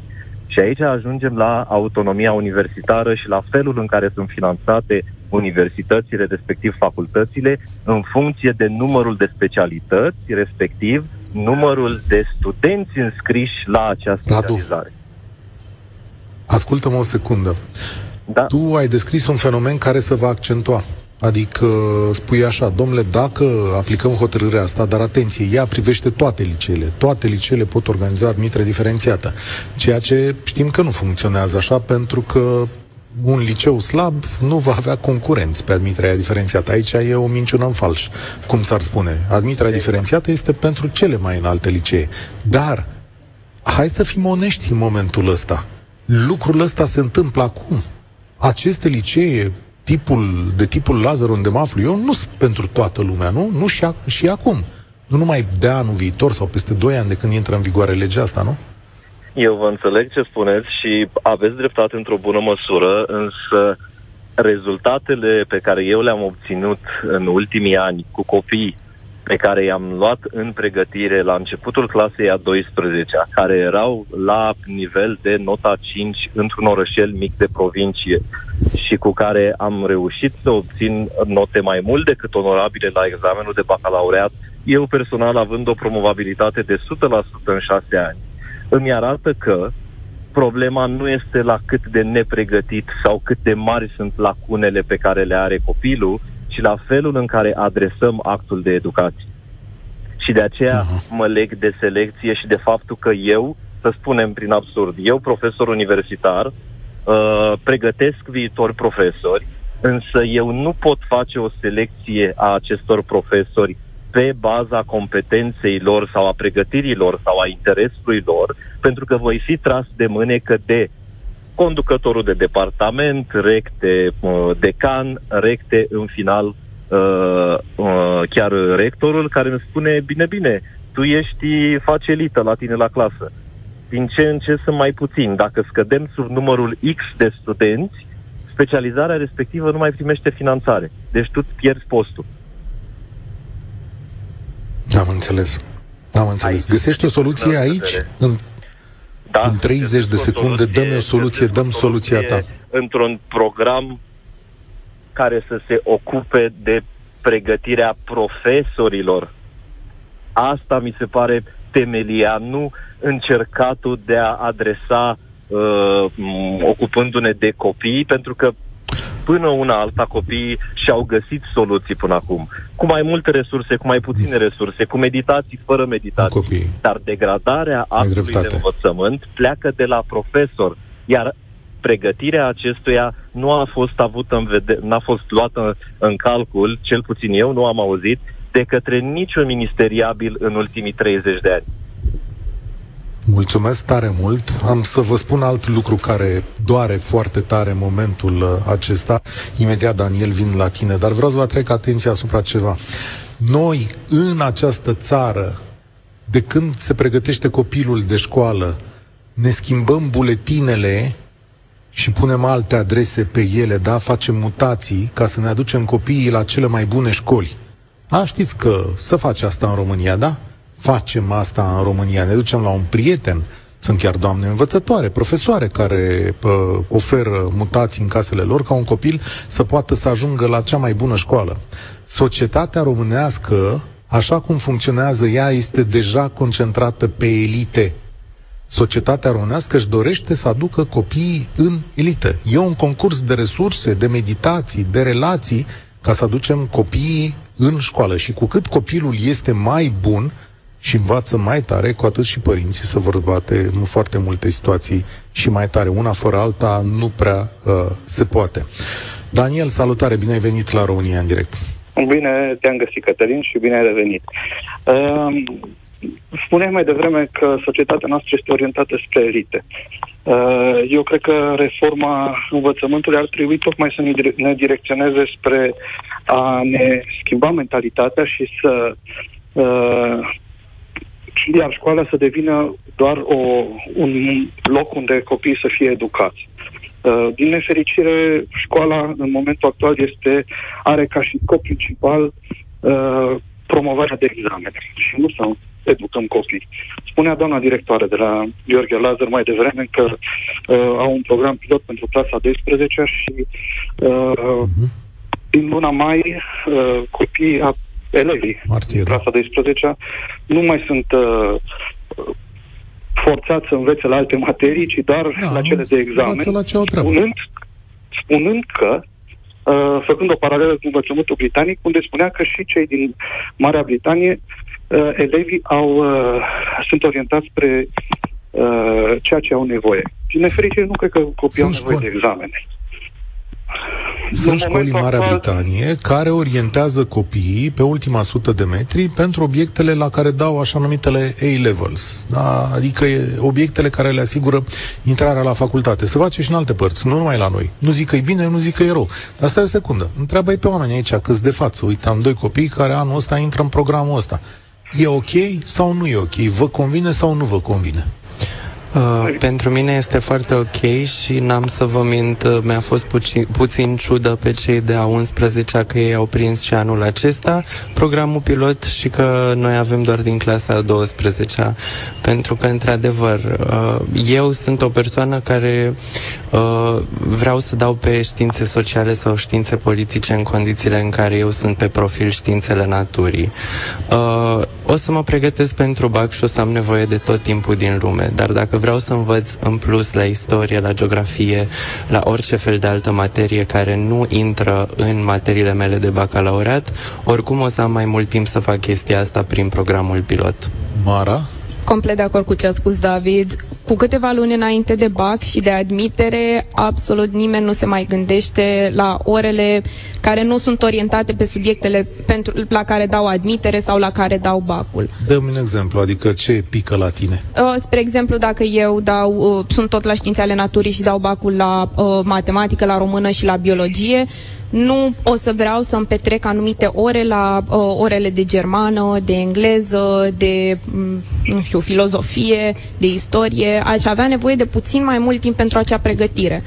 Și aici ajungem la autonomia universitară și la felul în care sunt finanțate universitățile, respectiv facultățile, în funcție de numărul de specialități, respectiv numărul de studenți înscriși la această specializare. Ascultă-mă o secundă. Da. Tu ai descris un fenomen care se va accentua. Adică spui așa, domnule, dacă aplicăm hotărârea asta, dar atenție, ea privește toate liceele, toate liceele pot organiza admitere diferențiată, ceea ce știm că nu funcționează așa, pentru că un liceu slab nu va avea concurenți pe admiterea diferențiată. Aici e o minciună în falș, cum s-ar spune. Admiterea diferențiată este pentru cele mai înalte licee. Dar hai să fim onești în momentul ăsta. Lucrul ăsta se întâmplă acum. Aceste licee tipul, de tipul Lazăr, unde mă aflu eu, nu sunt pentru toată lumea, nu? Nu și, a, și acum. Nu numai de anul viitor sau peste doi ani de când intră în vigoare legea asta, nu? Eu vă înțeleg ce spuneți și aveți dreptate într-o bună măsură, însă rezultatele pe care eu le-am obținut în ultimii ani cu copii pe care i-am luat în pregătire la începutul clasei a douăsprezecea, care erau la nivel de nota cinci într-un orășel mic de provincie și cu care am reușit să obțin note mai mult decât onorabile la examenul de bacalaureat, eu personal având o promovabilitate de o sută la sută în șase ani, îmi arată că problema nu este la cât de nepregătit sau cât de mari sunt lacunele pe care le are copilul, ci la felul în care adresăm actul de educație. Și de aceea uh-huh. mă leg de selecție și de faptul că eu, să spunem prin absurd, eu, profesor universitar, pregătesc viitori profesori, însă eu nu pot face o selecție a acestor profesori pe baza competenței lor sau a pregătirii lor sau a interesului lor, pentru că voi fi tras de mânecă de conducătorul de departament, recte, decan, recte, în final chiar rectorul, care îmi spune, bine, bine, tu ești, faci elită la tine la clasă. Din ce în ce sunt mai puțini. Dacă scădem sub numărul X de studenți, specializarea respectivă nu mai primește finanțare. Deci tu îți pierzi postul. Am înțeles. Am înțeles. Aici. Găsești o soluție aici? În, da, în treizeci de secunde dăm o soluție, dăm soluția ta. Într-un program care să se ocupe de pregătirea profesorilor. Asta mi se pare temelia, nu încercatul de a adresa uh, ocupându-ne de copii, pentru că până una alta copiii și-au găsit soluții până acum. Cu mai multe resurse, cu mai puține resurse, cu meditații, fără meditații. Copii. Dar degradarea actului de învățământ pleacă de la profesor, iar pregătirea acestuia nu a fost avută în vedere, n-a fost luată în calcul, cel puțin eu nu am auzit, de către niciun ministeriabil în ultimii treizeci de ani. Mulțumesc tare mult. Am să vă spun alt lucru care doare foarte tare în momentul acesta. Imediat, Daniel, vin la tine, dar vreau să vă atrag atenția asupra ceva. Noi, în această țară, de când se pregătește copilul de școală, ne schimbăm buletinele și punem alte adrese pe ele, da? Facem mutații ca să ne aducem copiii la cele mai bune școli. A, știți că să face asta în România, da? Facem asta în România, ne ducem la un prieten, sunt chiar doamne învățătoare, profesoare care pă, oferă mutații în casele lor ca un copil să poată să ajungă la cea mai bună școală. Societatea românească, așa cum funcționează ea, este deja concentrată pe elite. Societatea românească își dorește să aducă copiii în elită. E un concurs de resurse, de meditații, de relații, ca să aducem copiii în școală. Și cu cât copilul este mai bun și învață mai tare, cu atât și părinții se vor bate în foarte multe situații și mai tare. Una fără alta nu prea uh, se poate. Daniel, salutare, bine ai venit la România în direct. Bine te-am găsit, Cătălin, și bine ai revenit. Uh, spuneam mai devreme că societatea noastră este orientată spre elite. Uh, eu cred că reforma învățământului ar trebui tocmai să ne direcționeze spre a ne schimba mentalitatea și să... Uh, iar școala să devină doar o, un loc unde copiii să fie educați. Din nefericire, școala în momentul actual este, are ca și scop principal uh, promovarea de examene și nu să educăm copii. Spunea doamna directoare de la Gheorghe Lazăr mai devreme că uh, au un program pilot pentru clasa a douăsprezecea și uh, din luna mai uh, copiii a elevii din clasa a douăsprezecea nu mai sunt uh, forțați să învețe la alte materii, ci doar da, la cele de examen, spunând, spunând că uh, făcând o paralelă cu învățământul britanic, unde spunea că și cei din Marea Britanie, uh, elevii au, uh, sunt orientați spre uh, ceea ce au nevoie. Și nefericire, nu cred că copiii au nevoie de examene. Sunt școli în Marea Britanie care orientează copiii pe ultima sută de metri pentru obiectele la care dau așa numitele A-levels, da? Adică obiectele care le asigură intrarea la facultate. Se face și în alte părți, nu numai la noi. Nu zic că e bine, nu zic că e rău. Dar stai o secundă, întreabă-i pe oameni aici câți de față. Uite, am doi copii care anul ăsta intră în programul ăsta. E ok sau nu e ok? Vă convine sau nu vă convine? Uh, pentru mine este foarte ok și n-am să vă mint, uh, mi-a fost puțin, puțin ciudă pe cei de a a unsprezecea că ei au prins și anul acesta programul pilot și că noi avem doar din clasa a douăsprezecea, pentru că, într-adevăr, uh, eu sunt o persoană care uh, vreau să dau pe științe sociale sau științe politice în condițiile în care eu sunt pe profil științele naturii. Uh, o să mă pregătesc pentru bac și o să am nevoie de tot timpul din lume, dar dacă vreau să învăț în plus la istorie, la geografie, la orice fel de altă materie care nu intră în materiile mele de bacalaureat, oricum o să am mai mult timp să fac chestia asta prin programul pilot. Mara? Complet de acord cu ce a spus David. Cu câteva luni înainte de bac și de admitere, absolut nimeni nu se mai gândește la orele care nu sunt orientate pe subiectele pentru, la care dau admitere sau la care dau bacul. Dă-mi un exemplu, adică ce pică la tine? Uh, spre exemplu, dacă eu dau, uh, sunt tot la științe ale naturii și dau bacul la uh, matematică, la română și la biologie, nu o să vreau să-mi petrec anumite ore la uh, orele de germană, de engleză, de, nu știu, filozofie, de istorie. Aș avea nevoie de puțin mai mult timp pentru acea pregătire.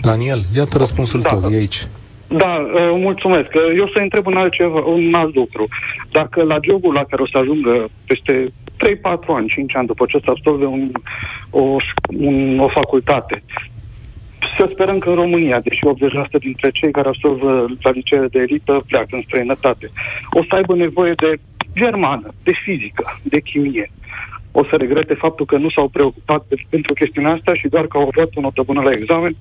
Daniel, iată răspunsul da. tău, e aici. Da, uh, mulțumesc. Eu să întreb un alt, ceva, un alt lucru. Dacă la jobul la care o să ajungă peste trei patru ani, cinci ani după ce se absolve un, o, un, o facultate, să sperăm că în România, deși optzeci la sută dintre cei care absolvă la liceele de elită pleacă în străinătate, o să aibă nevoie de germană, de fizică, de chimie. O să regrete faptul că nu s-au preocupat de, pentru chestiunea asta și doar că au luat o notă bună la examen.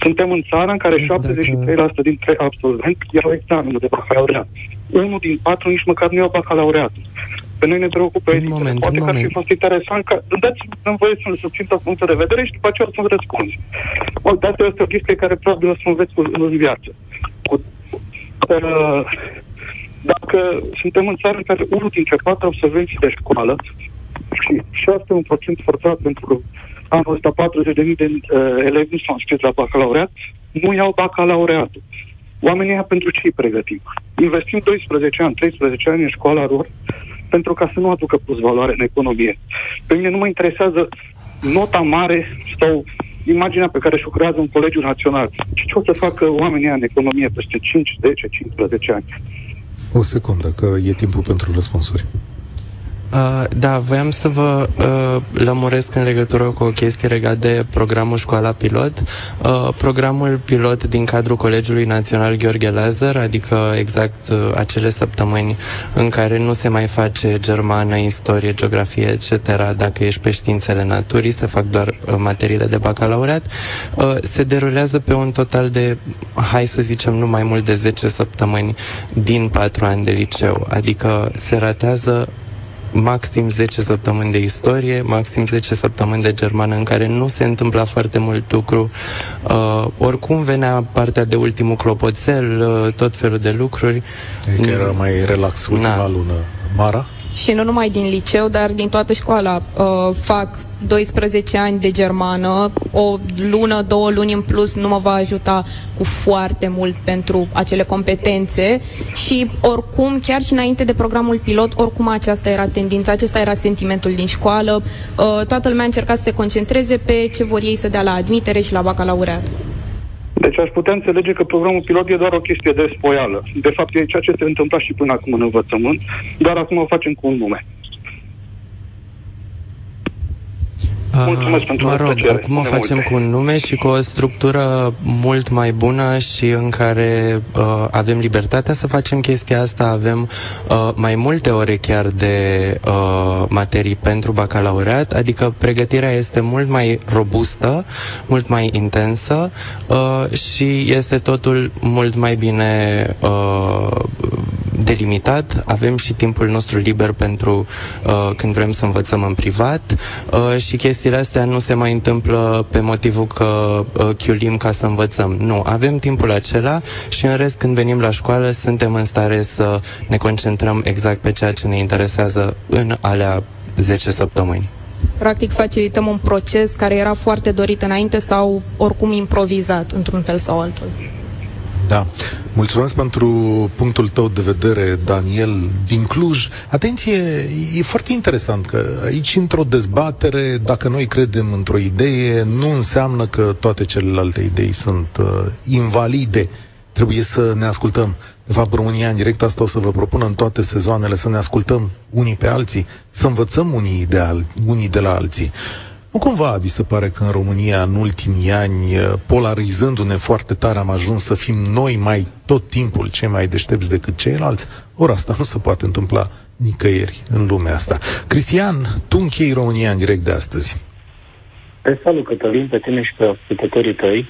Suntem în țară în care șaptezeci și trei la sută dintre absolvenți iau examenul de bacalaureat. Unul din patru nici măcar nu iau bacalaureatul. Pe noi ne preocupă elitele. Poate că ar fi fost interesant că dați-mi voie să-mi subțin tot punctul de vedere și după aceea o să-mi răspuns. De asta este o chestie care probabil o să înveți în viață. Cu, uh, dacă suntem în țară în care unul dintre patru absolvenți de școală și șase la sută forțat pentru anul ăsta patruzeci de mii de uh, elevi nu s-au înscris la bacalaureat, nu iau bacalaureatul. Oamenii aia pentru ce îi pregătim? Investim doisprezece ani, treisprezece ani în școala lor pentru ca să nu aducă plus valoare în economie. Pe mine nu mă interesează nota mare sau imaginea pe care și-o creează un Colegiul Național. Și ce o să facă oamenii în economie peste cinci, zece, cincisprezece ani? O secundă, că e timpul pentru răspunsuri. Uh, da, voiam să vă uh, lămuresc în legătură cu o chestie legată de programul Școala Pilot. Uh, programul pilot din cadrul Colegiului Național Gheorghe Lazăr, adică exact uh, acele săptămâni în care nu se mai face germană, istorie, geografie, et cetera, dacă ești pe științele naturii, se fac doar uh, materiile de bacalaureat, uh, se derulează pe un total de, hai să zicem, nu mai mult de zece săptămâni din patru ani de liceu, adică se ratează maxim zece săptămâni de istorie, maxim zece săptămâni de germană, în care nu se întâmpla foarte mult lucru. Uh, oricum venea partea de ultimul clopoțel, uh, tot felul de lucruri. Adică era mai relax ultima Na. lună. Mara? Și nu numai din liceu, dar din toată școala. Uh, fac doisprezece ani de germană, o lună, două luni în plus nu mă va ajuta cu foarte mult pentru acele competențe și oricum, chiar și înainte de programul pilot, oricum aceasta era tendința, acesta era sentimentul din școală. Uh, toată lumea încerca să se concentreze pe ce vor ei să dea la admitere și la bacalaureat. Deci aș putea înțelege că programul pilot e doar o chestie de spoială. De fapt, e ceea ce se întâmpla și până acum în învățământ, dar acum o facem cu un nume. Mulțumesc pentru mă rog, acum o facem multe. Cu un nume și cu o structură mult mai bună și în care uh, avem libertatea să facem chestia asta, avem uh, mai multe ore chiar de uh, materii pentru bacalaureat, adică pregătirea este mult mai robustă, mult mai intensă uh, și este totul mult mai bine uh, delimitat, avem și timpul nostru liber pentru uh, când vrem să învățăm în privat uh, și chestiile astea nu se mai întâmplă pe motivul că uh, chiulim ca să învățăm. Nu, avem timpul acela și în rest când venim la școală suntem în stare să ne concentrăm exact pe ceea ce ne interesează în alea zece săptămâni. Practic facilităm un proces care era foarte dorit înainte sau oricum improvizat într-un fel sau altul. Da. Mulțumesc pentru punctul tău de vedere, Daniel, din Cluj. Atenție, e foarte interesant că aici, într-o dezbatere, dacă noi credem într-o idee, nu înseamnă că toate celelalte idei sunt uh, invalide. Trebuie să ne ascultăm. De fapt, România în direct, asta o să vă propun în toate sezoanele, să ne ascultăm unii pe alții, să învățăm unii de, al- unii de la alții. Nu cumva vi se pare că în România, în ultimii ani, polarizându-ne foarte tare, am ajuns să fim noi mai tot timpul cei mai deștepți decât ceilalți? Ori asta nu se poate întâmpla nicăieri în lumea asta. Cristian, tu închei România în direct de astăzi. Pe salut, Cătălin, pe tine și pe ascultătorii tăi.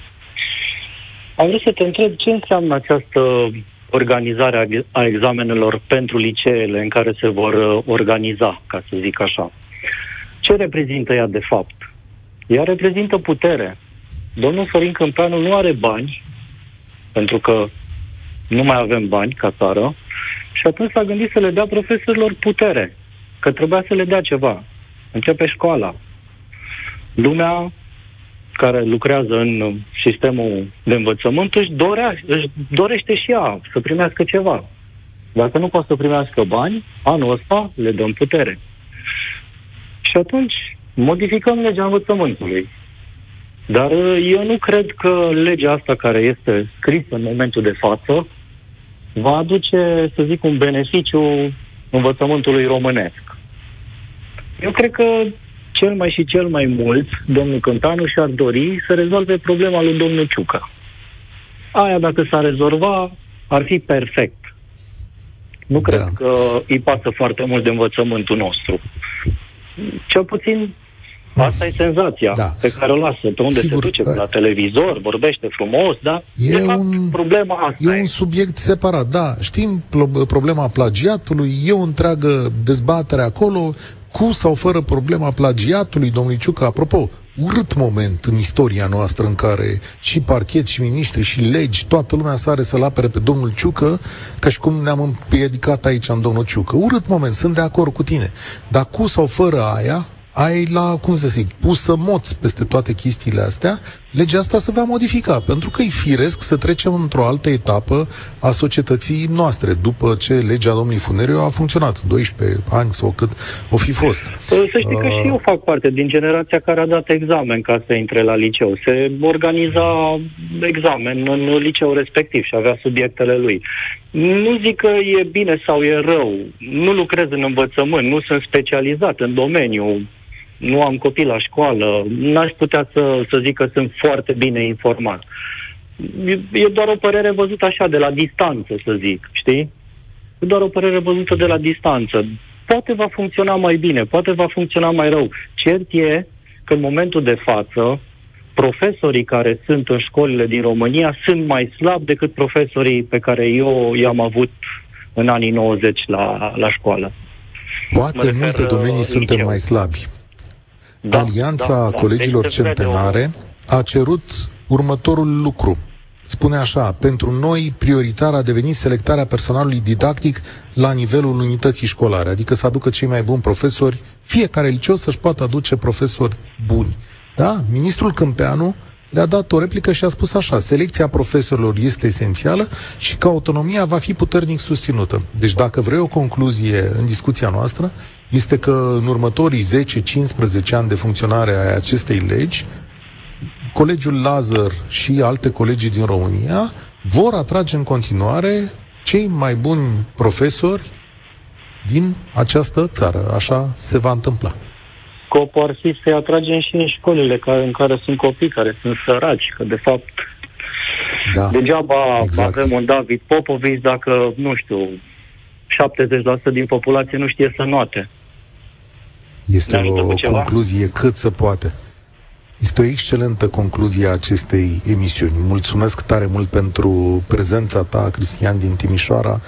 Am vrut să te întreb ce înseamnă această organizare a examenelor pentru liceele în care se vor organiza, ca să zic așa. Ce reprezintă ea de fapt? Ea reprezintă putere. Domnul Sorin Câmpeanu nu are bani, pentru că nu mai avem bani ca țară, și atunci s-a gândit să le dea profesorilor putere, că trebuia să le dea ceva. Începe școala. Lumea care lucrează în sistemul de învățământ își, dorea, își dorește și ea să primească ceva. Dacă nu poate să primească bani, anul ăsta le dăm putere. Și atunci modificăm legea învățământului. Dar eu nu cred că legea asta care este scrisă în momentul de față va aduce, să zic, un beneficiu învățământului românesc. Eu cred că cel mai și cel mai mult domnul Câmpeanu și-ar dori să rezolve problema lui domnul Ciucă. Aia, dacă s-ar rezolva, ar fi perfect. Nu da. Cred că îi pasă foarte mult de învățământul nostru. Cel puțin asta e senzația da. Pe care o lasă. Pe unde sigur, se duce? Da. La televizor, vorbește frumos, da? E, de fapt, un, problema asta e, e un subiect separat, da. Știm problema plagiatului, e o întreagă dezbatere acolo, cu sau fără problema plagiatului, domnului Ciucă. Apropo, urât moment în istoria noastră în care și parchet, și miniștri, și legi, toată lumea sare să-l apere pe domnul Ciucă, ca și cum ne-am împiedicat aici în domnul Ciucă. Urât moment, sunt de acord cu tine. Dar cu sau fără aia, ai la, cum să zic, pusă moți peste toate chestiile astea, legea asta se va modifica, pentru că e firesc să trecem într-o altă etapă a societății noastre, după ce legea domnului Funeriu a funcționat, doisprezece ani sau cât o fi fost. Să știi că uh... și eu fac parte din generația care a dat examen ca să intre la liceu. Se organiza examen în liceu respectiv și avea subiectele lui. Nu zic că e bine sau e rău, nu lucrez în învățământ, nu sunt specializat în domeniu. Nu am copii la școală, n-aș putea să, să zic că sunt foarte bine informat. E, e doar o părere văzută așa, de la distanță, să zic, știi? E doar o părere văzută de la distanță. Poate va funcționa mai bine, poate va funcționa mai rău. Cert e că în momentul de față, profesorii care sunt în școlile din România sunt mai slabi decât profesorii pe care eu i-am avut în anii nouăzeci la, la școală. Poate în multe domenii suntem mai slabi. Da, Alianța da, da, colegilor centenare a cerut următorul lucru. Spune așa: pentru noi, prioritar a devenit selectarea personalului didactic la nivelul unității școlare, adică să aducă cei mai buni profesori, fiecare liceu să-și poată aduce profesori buni. Da? Ministrul Câmpeanu le-a dat o replică și a spus așa: selecția profesorilor este esențială și că autonomia va fi puternic susținută. Deci dacă vrei o concluzie în discuția noastră, este că în următorii zece cincisprezece ani de funcționare a acestei legi, Colegiul Lazăr și alte colegii din România vor atrage în continuare cei mai buni profesori din această țară. Așa se va întâmpla. scopul ar fi să-i atragem și în școlile care, în care sunt copii care sunt săraci, că de fapt da, degeaba exact. Avem un David Popovici dacă, nu știu, șaptezeci la sută din populație nu știe să noate. Este o concluzie cât se poate. Este o excelentă concluzie a acestei emisiuni. Mulțumesc tare mult pentru prezența ta, Cristian din Timișoara.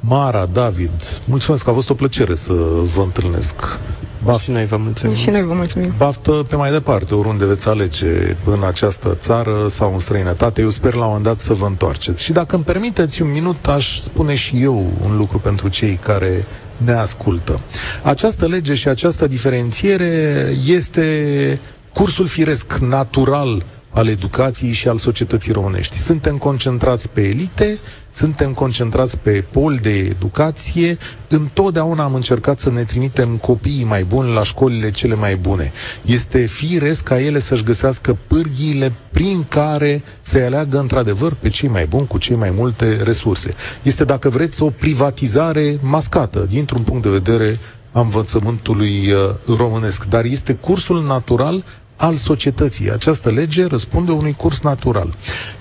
Mara, David, mulțumesc, a fost o plăcere să vă întâlnesc. Baftă. Și noi vă mulțumim. Și noi vă mulțumim. Baftă pe mai departe, oriunde veți alege, în această țară sau în străinătate. Eu sper la un moment dat să vă întoarceți. Și dacă îmi permiteți un minut, aș spune și eu un lucru pentru cei care ne ascultă. Această lege și această diferențiere este cursul firesc, natural al educației și al societății românești. Suntem concentrați pe elite, suntem concentrați pe pol de educație, întotdeauna am încercat să ne trimitem copiii mai buni la școlile cele mai bune. Este firesc ca ele să-și găsească pârghiile prin care să aleagă într-adevăr pe cei mai buni cu cei mai multe resurse. Este, dacă vreți, o privatizare mascată, dintr-un punct de vedere a învățământului românesc, dar este cursul natural al societății. Această lege răspunde unui curs natural.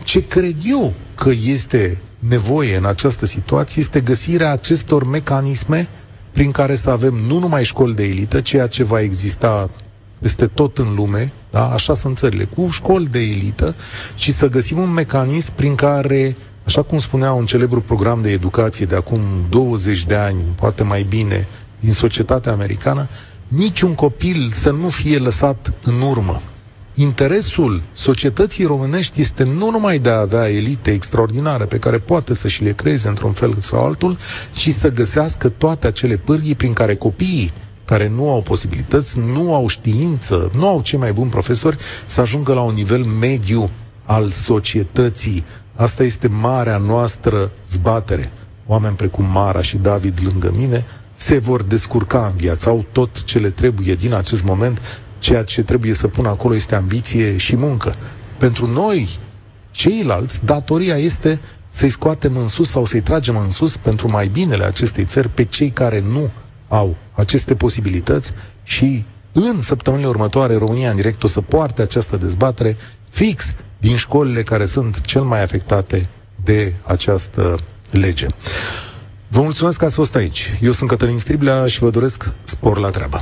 Ce cred eu că este nevoie în această situație este găsirea acestor mecanisme prin care să avem nu numai școli de elită, ceea ce va exista peste tot în lume, da? Așa sunt țările, cu școli de elită, ci să găsim un mecanism prin care, așa cum spunea un celebru program de educație de acum douăzeci de ani, poate mai bine, din societatea americană, niciun copil să nu fie lăsat în urmă. Interesul societății românești este nu numai de a avea elite extraordinare pe care poate să și le creeze într-un fel sau altul, ci să găsească toate acele pârghii prin care copiii care nu au posibilități, nu au știință, nu au cei mai buni profesori, să ajungă la un nivel mediu al societății. Asta este marea noastră zbatere. Oameni precum Mara și David lângă mine se vor descurca în viață, au tot ce le trebuie din acest moment. Ceea ce trebuie să pun acolo este ambiție și muncă. Pentru noi, ceilalți, datoria este să-i scoatem în sus sau să-i tragem în sus pentru mai binele acestei țări pe cei care nu au aceste posibilități. Și în săptămânile următoare, România în direct o să poarte această dezbatere fix din școlile care sunt cel mai afectate de această lege. Vă mulțumesc că ați fost aici. Eu sunt Cătălin Striblea și vă doresc spor la treabă.